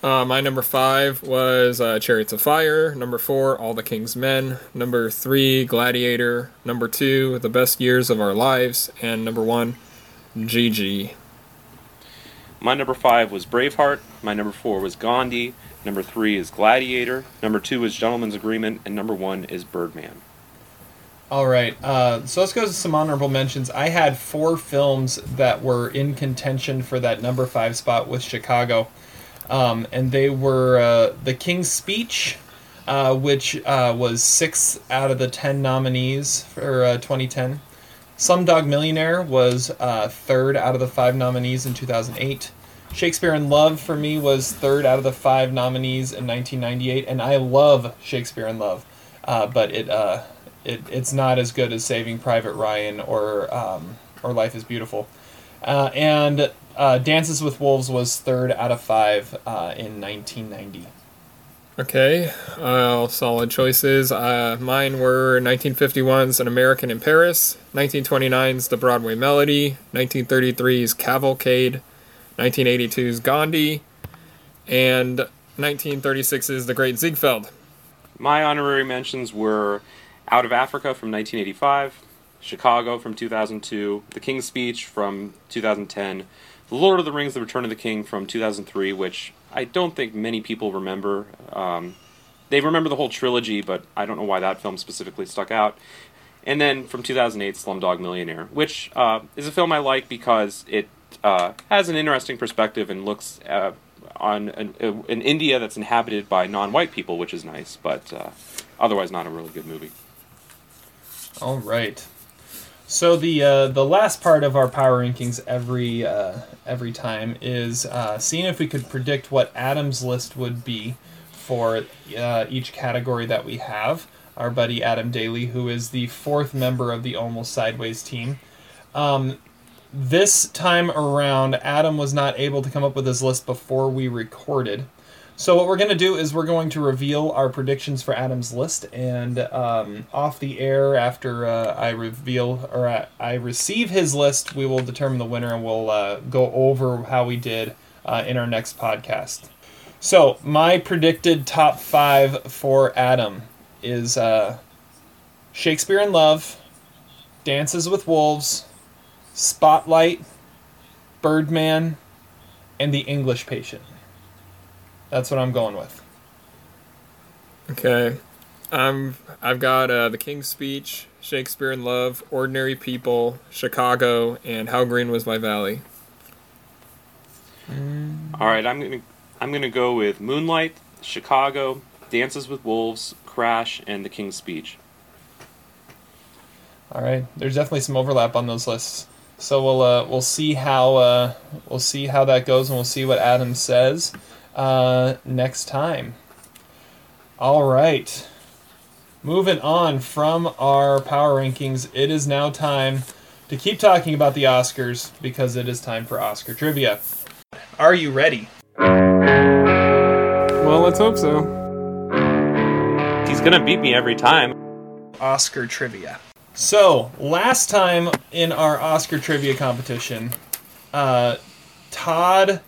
Uh, my number five was uh, Chariots of Fire. Number four, All the King's Men. Number three, Gladiator. Number two, The Best Years of Our Lives. And number one, Gigi. My number five was Braveheart. My number four was Gandhi. Number three is Gladiator. Number two is Gentleman's Agreement. And number one is Birdman. All right, uh, so let's go to some honorable mentions. I had four films that were in contention for that number five spot with Chicago, um, and they were uh, The King's Speech, uh, which uh, was six out of the ten nominees for uh, twenty ten. Slumdog Millionaire was uh, third out of the five nominees in two thousand eight. Shakespeare in Love for me was third out of the five nominees in nineteen ninety-eight, and I love Shakespeare in Love, uh, but it... Uh, It, it's not as good as Saving Private Ryan or um, or Life is Beautiful. Uh, and uh, Dances with Wolves was third out of five uh, in nineteen ninety. Okay, uh, all solid choices. Uh, mine were nineteen fifty-one's An American in Paris, nineteen twenty-nine's The Broadway Melody, nineteen thirty-three's Cavalcade, nineteen eighty-two's Gandhi, and nineteen thirty-six's The Great Ziegfeld. My honorary mentions were Out of Africa from nineteen eighty-five, Chicago from two thousand two, The King's Speech from two thousand ten, The Lord of the Rings, The Return of the King from two thousand three, which I don't think many people remember. Um, they remember the whole trilogy, but I don't know why that film specifically stuck out. And then from two thousand eight, Slumdog Millionaire, which uh, is a film I like because it uh, has an interesting perspective and looks uh, on an, an India that's inhabited by non-white people, which is nice, but uh, otherwise not a really good movie. All right, so the uh, the last part of our power rankings every uh, every time is uh, seeing if we could predict what Adam's list would be for uh, each category that we have. Our buddy Adam Daly, who is the fourth member of the Almost Sideways team, um, this time around Adam was not able to come up with his list before we recorded. So what we're going to do is we're going to reveal our predictions for Adam's list, and um, off the air after uh, I reveal or I, I receive his list, we will determine the winner, and we'll uh, go over how we did uh, in our next podcast. So my predicted top five for Adam is uh, Shakespeare in Love, Dances with Wolves, Spotlight, Birdman, and The English Patient. That's what I'm going with. Okay. Um, I've got uh, The King's Speech, Shakespeare in Love, Ordinary People, Chicago, and How Green Was My Valley. All right, I'm gonna I'm gonna go with Moonlight, Chicago, Dances with Wolves, Crash, and The King's Speech. All right, there's definitely some overlap on those lists, so we'll uh, we'll see how uh, we'll see how that goes, and we'll see what Adam says uh next time. All right, moving on from our power rankings, it is now time to keep talking about the Oscars, because it is time for Oscar trivia. Are you ready? Well, let's hope so. He's gonna beat me every time. Oscar trivia. So last time in our Oscar trivia competition, uh Todd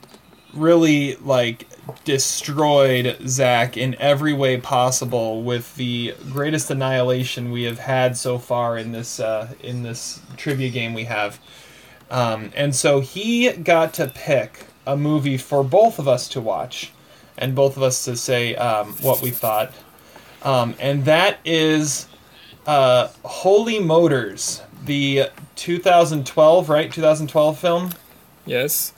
really like destroyed Zach in every way possible with the greatest annihilation we have had so far in this uh, in this trivia game we have. Um, and so he got to pick a movie for both of us to watch and both of us to say um, what we thought. Um, and that is uh, Holy Motors, the twenty twelve, right? twenty twelve film? Yes.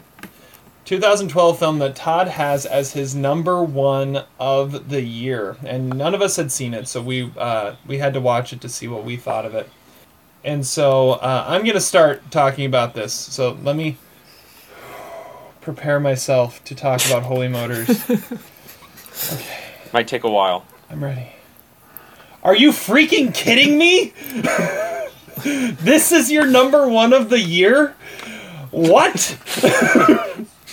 twenty twelve film that Todd has as his number one of the year. And none of us had seen it, so we uh, we had to watch it to see what we thought of it. And so uh, I'm going to start talking about this. So let me prepare myself to talk about Holy Motors. Okay. Might take a while. I'm ready. Are you freaking kidding me? This is your number one of the year? What?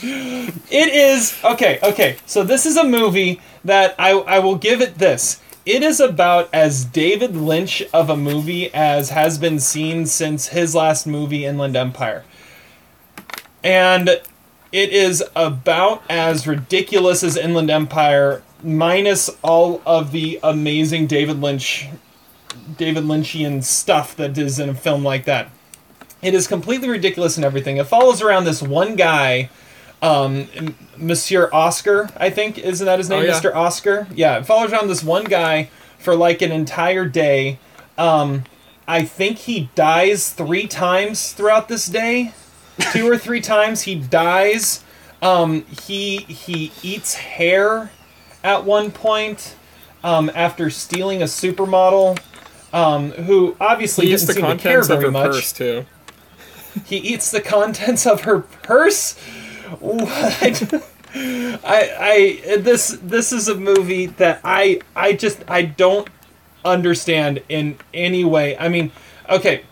It is... Okay, okay. So this is a movie that I, I will give it this. It is about as David Lynch of a movie as has been seen since his last movie, Inland Empire. And it is about as ridiculous as Inland Empire, minus all of the amazing David Lynch, David Lynchian stuff that is in a film like that. It is completely ridiculous and everything. It follows around this one guy... Um, Monsieur Oscar, I think, isn't that his name? Oh, yeah. Mister Oscar? Yeah, it follows around this one guy for like an entire day. Um, I think he dies three times throughout this day. Two or three times he dies. Um, he he eats hair at one point um, after stealing a supermodel um, who obviously didn't seem to care very much. He eats the contents of her purse, too. He eats the contents of her purse? What? I I this this is a movie that I I just I don't understand in any way. I mean, okay,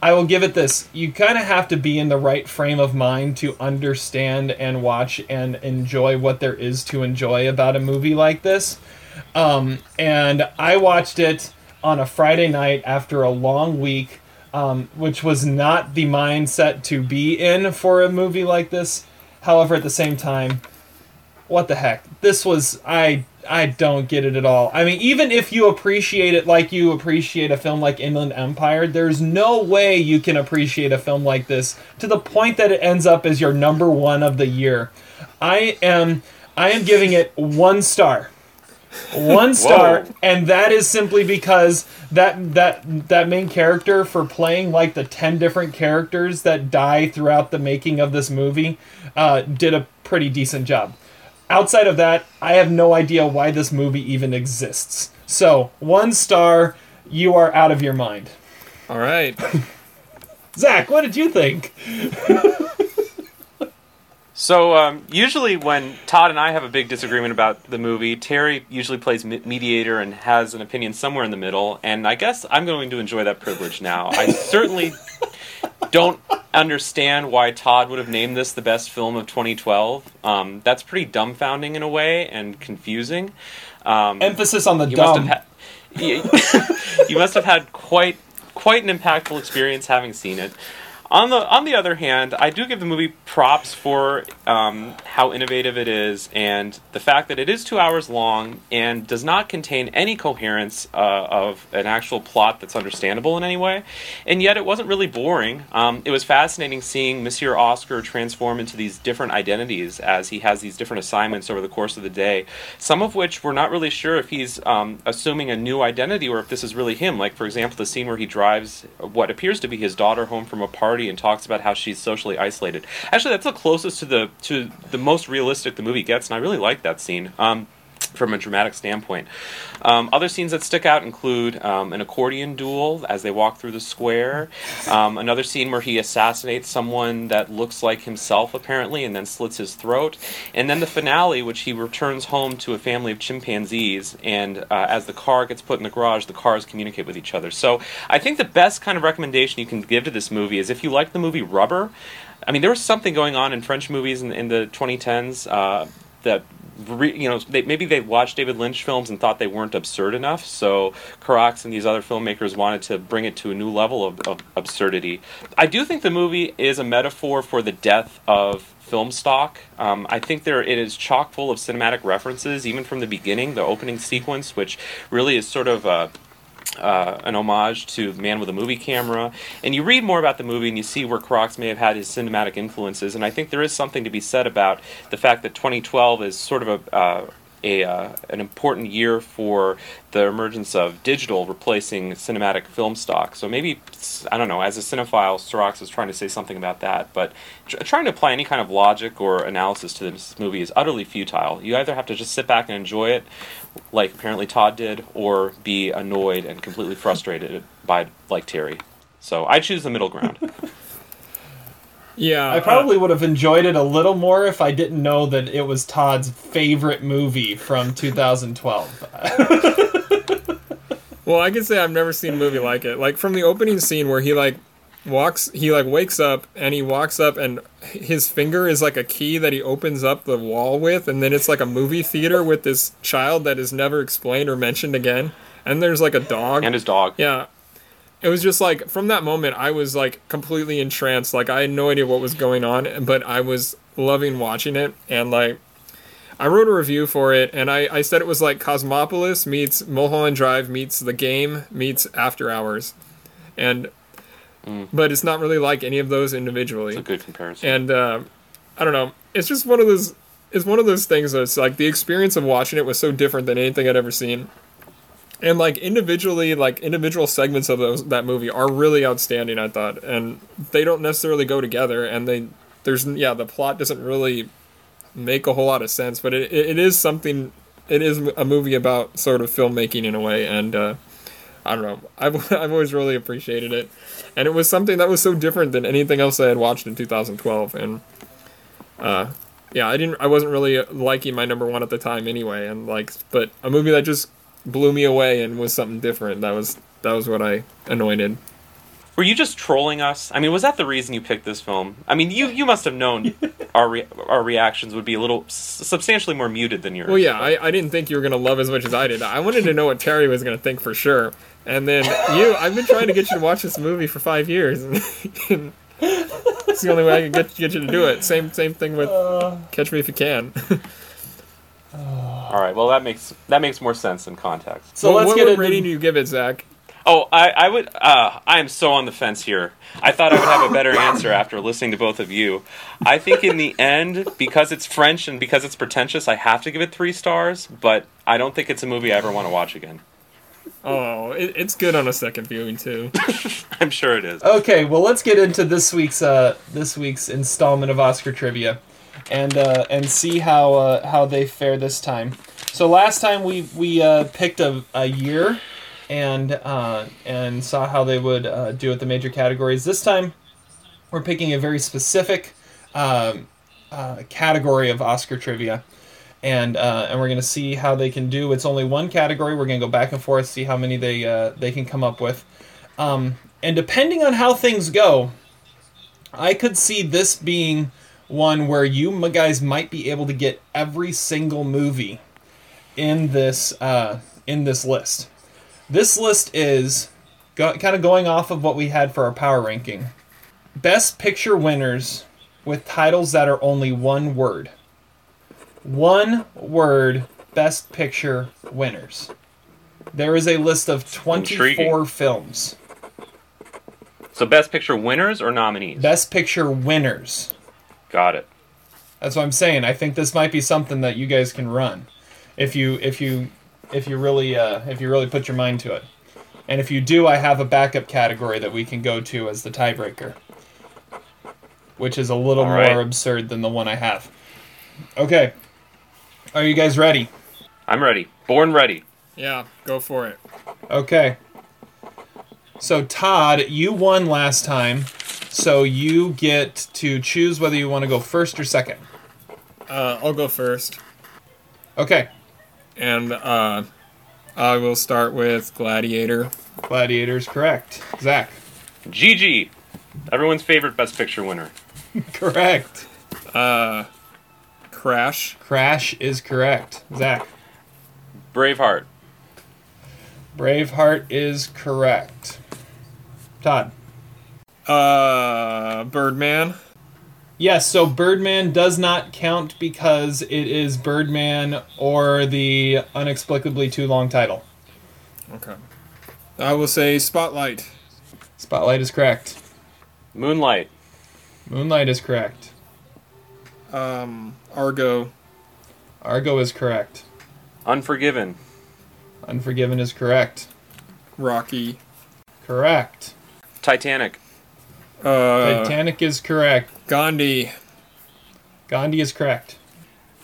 I will give it this. You kind of have to be in the right frame of mind to understand and watch and enjoy what there is to enjoy about a movie like this. Um, and I watched it on a Friday night after a long week, um, which was not the mindset to be in for a movie like this. However, at the same time, what the heck? This was... I I don't get it at all. I mean, even if you appreciate it like you appreciate a film like Inland Empire, there's no way you can appreciate a film like this to the point that it ends up as your number one of the year. I am I am giving it one star. One star, and that is simply because that that that main character, for playing like the ten different characters that die throughout the making of this movie, uh, did a pretty decent job. Outside of that, I have no idea why this movie even exists. So, one star, you are out of your mind. All right. Zach, what did you think? So, um, usually when Todd and I have a big disagreement about the movie, Terry usually plays mediator and has an opinion somewhere in the middle, and I guess I'm going to enjoy that privilege now. I certainly don't understand why Todd would have named this the best film of twenty twelve. Um, that's pretty dumbfounding in a way, and confusing. Um, Emphasis on the you dumb. Must have ha- you must have had quite quite an impactful experience having seen it. On the on the other hand, I do give the movie props for um, how innovative it is, and the fact that it is two hours long and does not contain any coherence uh, of an actual plot that's understandable in any way. And yet it wasn't really boring. Um, it was fascinating seeing Monsieur Oscar transform into these different identities as he has these different assignments over the course of the day, some of which we're not really sure if he's um, assuming a new identity or if this is really him. Like, for example, the scene where he drives what appears to be his daughter home from a party and talks about how she's socially isolated. Actually, that's the closest to the to the most realistic the movie gets, and I really like that scene um, from a dramatic standpoint. Um, other scenes that stick out include um, an accordion duel as they walk through the square, um, another scene where he assassinates someone that looks like himself, apparently, and then slits his throat, and then the finale, which he returns home to a family of chimpanzees, and uh, as the car gets put in the garage, the cars communicate with each other. So I think the best kind of recommendation you can give to this movie is if you like the movie Rubber. I mean, there was something going on in French movies in, in the twenty tens uh, that re, you know, they, maybe they watched David Lynch films and thought they weren't absurd enough. So Carax and these other filmmakers wanted to bring it to a new level of, of absurdity. I do think the movie is a metaphor for the death of film stock. Um, I think there it is chock full of cinematic references, even from the beginning, the opening sequence, which really is sort of a Uh, an homage to Man with a Movie Camera. And you read more about the movie and you see where Carax may have had his cinematic influences, and I think there is something to be said about the fact that twenty twelve is sort of a, uh, a uh, an important year for the emergence of digital replacing cinematic film stock. So maybe, I don't know, as a cinephile, Carax is trying to say something about that, but tr- trying to apply any kind of logic or analysis to this movie is utterly futile. You either have to just sit back and enjoy it, like apparently Todd did, or be annoyed and completely frustrated by, like Terry. So I choose the middle ground. Yeah, I probably uh, would have enjoyed it a little more if I didn't know that it was Todd's favorite movie from two thousand twelve. Well, I can say I've never seen a movie like it. Like from the opening scene where he like walks, he like wakes up and he walks up and his finger is like a key that he opens up the wall with, and then it's like a movie theater with this child that is never explained or mentioned again, and there's like a dog and his dog. Yeah. It was just like, from that moment, I was like completely entranced. Like, I had no idea what was going on, but I was loving watching it. And like, I wrote a review for it, and I, I said it was like Cosmopolis meets Mulholland Drive meets The Game meets After Hours. And, mm. but it's not really like any of those individually. It's a good comparison. And, uh, I don't know. It's just one of those, it's one of those things that's like, the experience of watching it was so different than anything I'd ever seen. And, like, individually, like, individual segments of those, that movie are really outstanding, I thought. And they don't necessarily go together, and they, there's, yeah, the plot doesn't really make a whole lot of sense, but it it is something, it is a movie about sort of filmmaking in a way, and, uh, I don't know, I've, I've always really appreciated it. And it was something that was so different than anything else I had watched in two thousand twelve, and, uh... yeah, I didn't, I wasn't really liking my number one at the time anyway, and, like, but a movie that just blew me away and was something different. That was that was what I anointed. Were you just trolling us? I mean, was that the reason you picked this film? I mean, you, you must have known our re- our reactions would be a little substantially more muted than yours. Well, yeah, I, I didn't think you were going to love as much as I did. I wanted to know what Terry was going to think for sure. And then you, I've been trying to get you to watch this movie for five years. And it's the only way I can get, get you to do it. Same same thing with uh, Catch Me If You Can. All right. Well, that makes that makes more sense in context. So well, let's get. What rating do you give it, Zach? Oh, I, I would. Uh, I am so on the fence here. I thought I would have a better answer after listening to both of you. I think in the end, because it's French and because it's pretentious, I have to give it three stars. But I don't think it's a movie I ever want to watch again. Oh, it, it's good on a second viewing too. I'm sure it is. Okay. Well, let's get into this week's uh, this week's installment of Oscar trivia. And uh, and see how uh, how they fare this time. So last time we we uh, picked a, a year, and uh, and saw how they would uh, do at the major categories. This time, we're picking a very specific um, uh, category of Oscar trivia, and uh, and we're gonna see how they can do. It's only one category. We're gonna go back and forth, see how many they uh, they can come up with, um, and depending on how things go, I could see this being one where you guys might be able to get every single movie in this uh, in this list. This list is go- kind of going off of what we had for our power ranking. Best Picture winners with titles that are only one word. One word, Best Picture winners. There is a list of twenty-four Intriguing. films. So Best Picture winners or nominees? Best Picture winners. Got it. That's what I'm saying. I think this might be something that you guys can run, if you if you if you really uh, if you really put your mind to it. And if you do, I have a backup category that we can go to as the tiebreaker, which is a little All more right. absurd than the one I have. Okay, are you guys ready? I'm ready. Born ready. Yeah, go for it. Okay. So Todd, you won last time. So you get to choose whether you want to go first or second. Uh, I'll go first. Okay. And uh, I will start with Gladiator. Gladiator's correct. Zach. Gigi. Everyone's favorite Best Picture winner. Correct. Uh, Crash. Crash is correct. Zach. Braveheart. Braveheart is correct. Todd. Uh, Birdman. Yes, so Birdman does not count because it is Birdman or the inexplicably too long title. Okay. I will say Spotlight. Spotlight is correct. Moonlight. Moonlight is correct. Um, Argo. Argo is correct. Unforgiven. Unforgiven is correct. Rocky. Correct. Titanic. Uh, Titanic is correct. Gandhi. Gandhi is correct.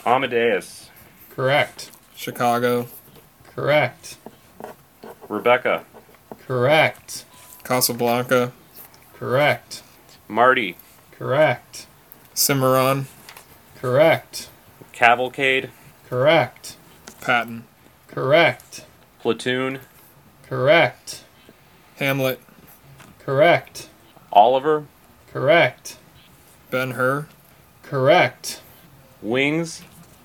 Amadeus. Correct. Chicago. Correct. Rebecca. Correct. Casablanca. Correct. Marty. Correct. Cimarron. Correct. Cavalcade. Correct. Patton. Correct. Platoon. Correct. Hamlet. Correct. Oliver. Correct. Ben-Hur. Correct. Wings.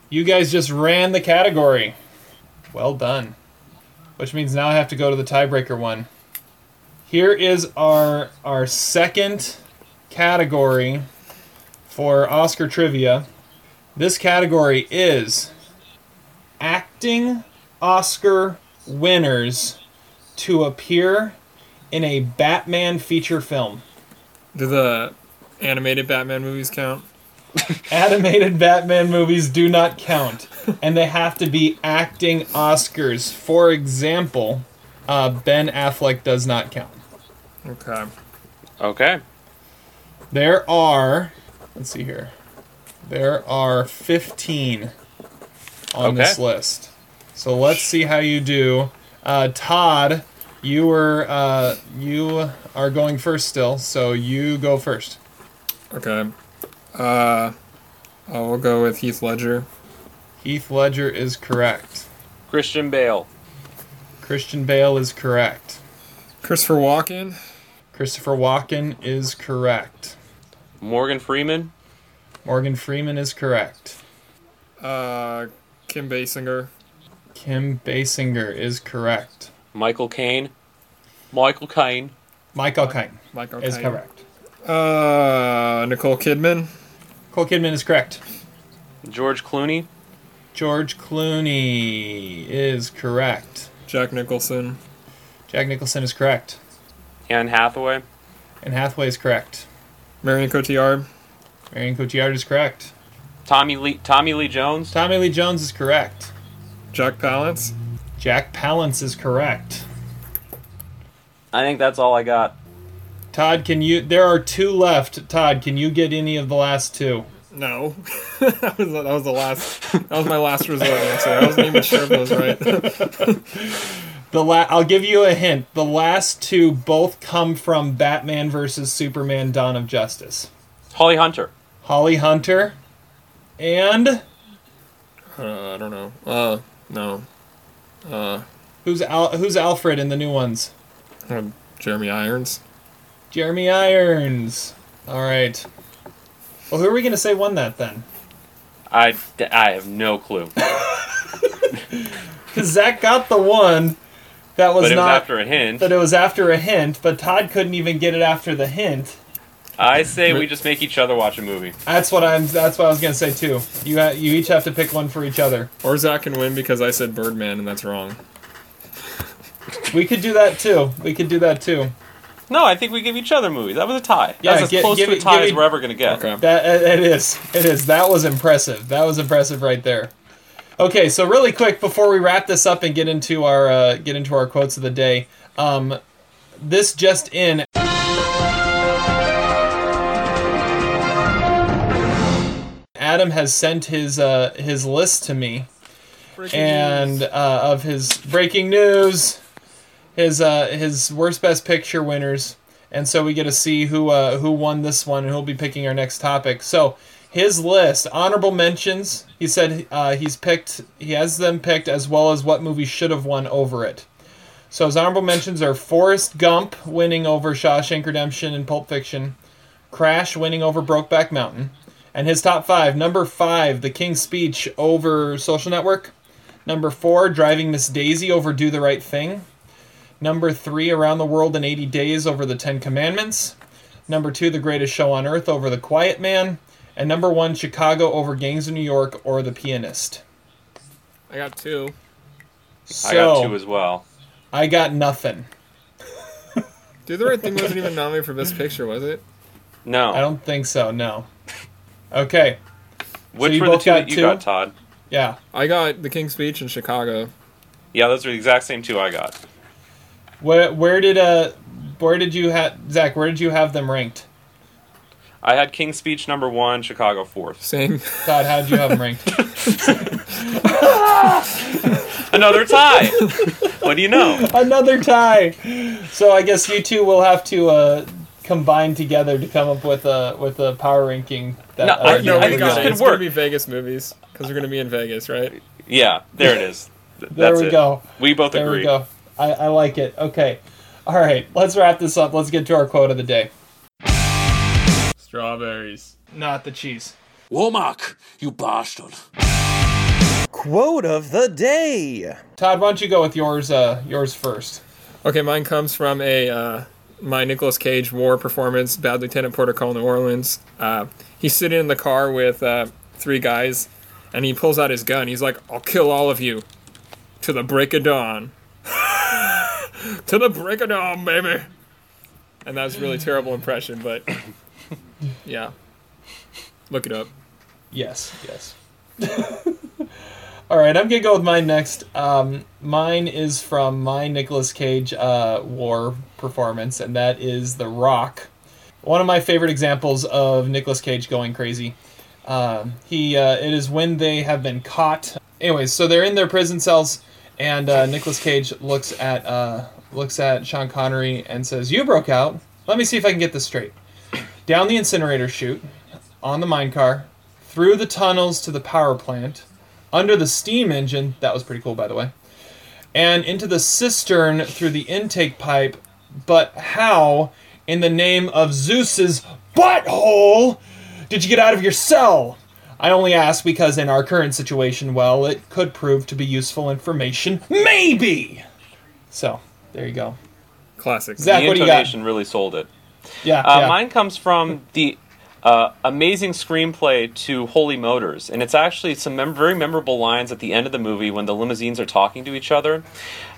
You guys just ran the category. Well done. Which means now I have to go to the tiebreaker one. Here is our our second category for Oscar trivia. This category is acting Oscar winners to appear in a Batman feature film. Do the animated Batman movies count? Animated Batman movies do not count, and they have to be acting Oscars. For example, uh, Ben Affleck does not count. Okay. Okay. There are, let's see here, there are fifteen on okay. this list. So let's see how you do. Uh, Todd, you were uh, you are going first still, so you go first. Okay. Uh, I will go with Heath Ledger. Heath Ledger is correct. Christian Bale. Christian Bale is correct. Christopher Walken. Christopher Walken is correct. Morgan Freeman. Morgan Freeman is correct. Uh, Kim Basinger. Kim Basinger is correct. Michael Caine. Michael Caine. Michael Caine. Michael Caine is correct. Uh, Nicole Kidman. Nicole Kidman is correct. George Clooney. George Clooney is correct. Jack Nicholson. Jack Nicholson is correct. Anne Hathaway. Anne Hathaway is correct. Marion Cotillard. Marion Cotillard is correct. Tommy Lee. Tommy Lee Jones. Tommy Lee Jones is correct. Jack Palance. Jack Palance is correct. I think that's all I got. Todd, can you... There are two left. Todd, can you get any of the last two? No. that, was, that was the last... That was my last resort answer. I wasn't even sure if it was right. The la- I'll give you a hint. The last two both come from Batman versus Superman Dawn of Justice. Holly Hunter. Holly Hunter. And... Uh, I don't know. Uh, no. Uh, who's Al- Who's Alfred in the new ones? Uh, Jeremy Irons. Jeremy Irons. All right. Well, who are we going to say won that then? I, I have no clue. Because Zach got the one that was but it not... But after a hint. But it was after a hint, but Todd couldn't even get it after the hint. I say we just make each other watch a movie. That's what I'm. That's what I was gonna say too. You ha- you each have to pick one for each other. Or Zach can win because I said Birdman and that's wrong. We could do that too. We could do that too. No, I think we give each other movies. That was a tie. Yeah, that's as get, close to it, a tie as me, we're ever gonna get. Okay. That it is. It is. That was impressive. That was impressive right there. Okay, so really quick before we wrap this up and get into our uh, get into our quotes of the day. Um, this just in. Adam has sent his uh, his list to me, breaking and uh, of his breaking news, his uh, his worst best picture winners, and so we get to see who uh, who won this one, and who'll be picking our next topic. So his list, honorable mentions. He said uh, he's picked, he has them picked, as well as what movie should have won over it. So his honorable mentions are Forrest Gump winning over Shawshank Redemption and Pulp Fiction, Crash winning over Brokeback Mountain, And his top five: number five, The King's Speech over Social Network. Number four, Driving Miss Daisy over Do the Right Thing. Number three, Around the World in eighty days over The Ten Commandments. Number two, The Greatest Show on Earth over The Quiet Man. And number one, Chicago over Gangs of New York or The Pianist. I got two. So, I got two as well. I got nothing. Do the Right Thing wasn't even nominated for Best Picture, was it? No. I don't think so, no. Okay. Which so were the two that you two? got, Todd? Yeah. I got The King's Speech and Chicago. Yeah, those are the exact same two I got. Where, where did uh, where did you have Zach? Where did you have them ranked? I had King's Speech number one, Chicago fourth. Same. Todd, how did you have them ranked? Another tie. What do you know? Another tie. So I guess you two will have to uh, combine together to come up with a with a power ranking. That, no, I, no, I think this could work. It's gonna be Vegas movies because we're gonna be in Vegas, right? Yeah, there it is. That's there we it. go. We both there agree. We go. I, I like it. Okay. All right. Let's wrap this up. Let's get to our quote of the day. Strawberries. Not the cheese. Womack, you bastard. Quote of the day. Todd, why don't you go with yours uh, yours first? Okay, mine comes from a uh, my Nicolas Cage war performance, Bad Lieutenant Porter Call, New Orleans. Uh, he's sitting in the car with uh, three guys, and he pulls out his gun. He's like, I'll kill all of you till the break of dawn. To the break of dawn, baby. And that was a really terrible impression, but yeah. Look it up. Yes, yes. All right, I'm going to go with mine next. Um, mine is from my Nicolas Cage uh, war performance, and that is The Rock. One of my favorite examples of Nicolas Cage going crazy. Uh, he uh, It is when they have been caught. Anyways, so they're in their prison cells. And uh, Nicolas Cage looks at uh, looks at Sean Connery and says, "You broke out. Let me see if I can get this straight. Down the incinerator chute, on the mine car, through the tunnels to the power plant, under the steam engine," that was pretty cool, by the way, "and into the cistern through the intake pipe. But how, in the name of Zeus's butthole, did you get out of your cell? I only ask because in our current situation, well, it could prove to be useful information, maybe." So, there you go. Classic. Zach, what do you got? The intonation really sold it. Yeah, uh, yeah. Mine comes from the uh, amazing screenplay to Holy Motors, and it's actually some mem- very memorable lines at the end of the movie when the limousines are talking to each other.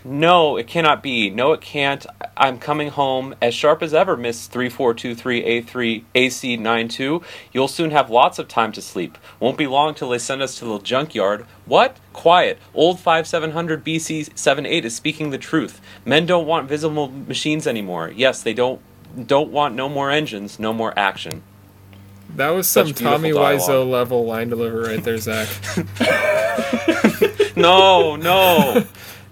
"No, it cannot be. No, it can't. I'm coming home as sharp as ever, Miss three four two three A three A C nine two. You'll soon have lots of time to sleep. Won't be long till they send us to the junkyard. What? Quiet. Old fifty-seven hundred B C seventy-eight is speaking the truth. Men don't want visible machines anymore. Yes, they don't don't want no more engines, no more action." That was some Tommy Wiseau level line delivery right there, Zach. no, no.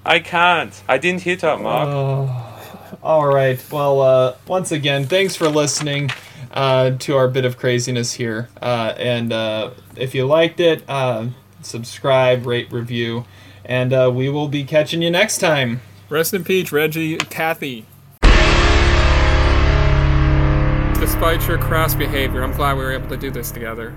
I can't. I didn't hit that, Mark. Oh. All right. Well, uh, once again, thanks for listening uh, to our bit of craziness here. Uh, and uh, if you liked it, uh, subscribe, rate, review, and uh, we will be catching you next time. Rest in peace, Reggie Cathy. Despite your crass behavior, I'm glad we were able to do this together.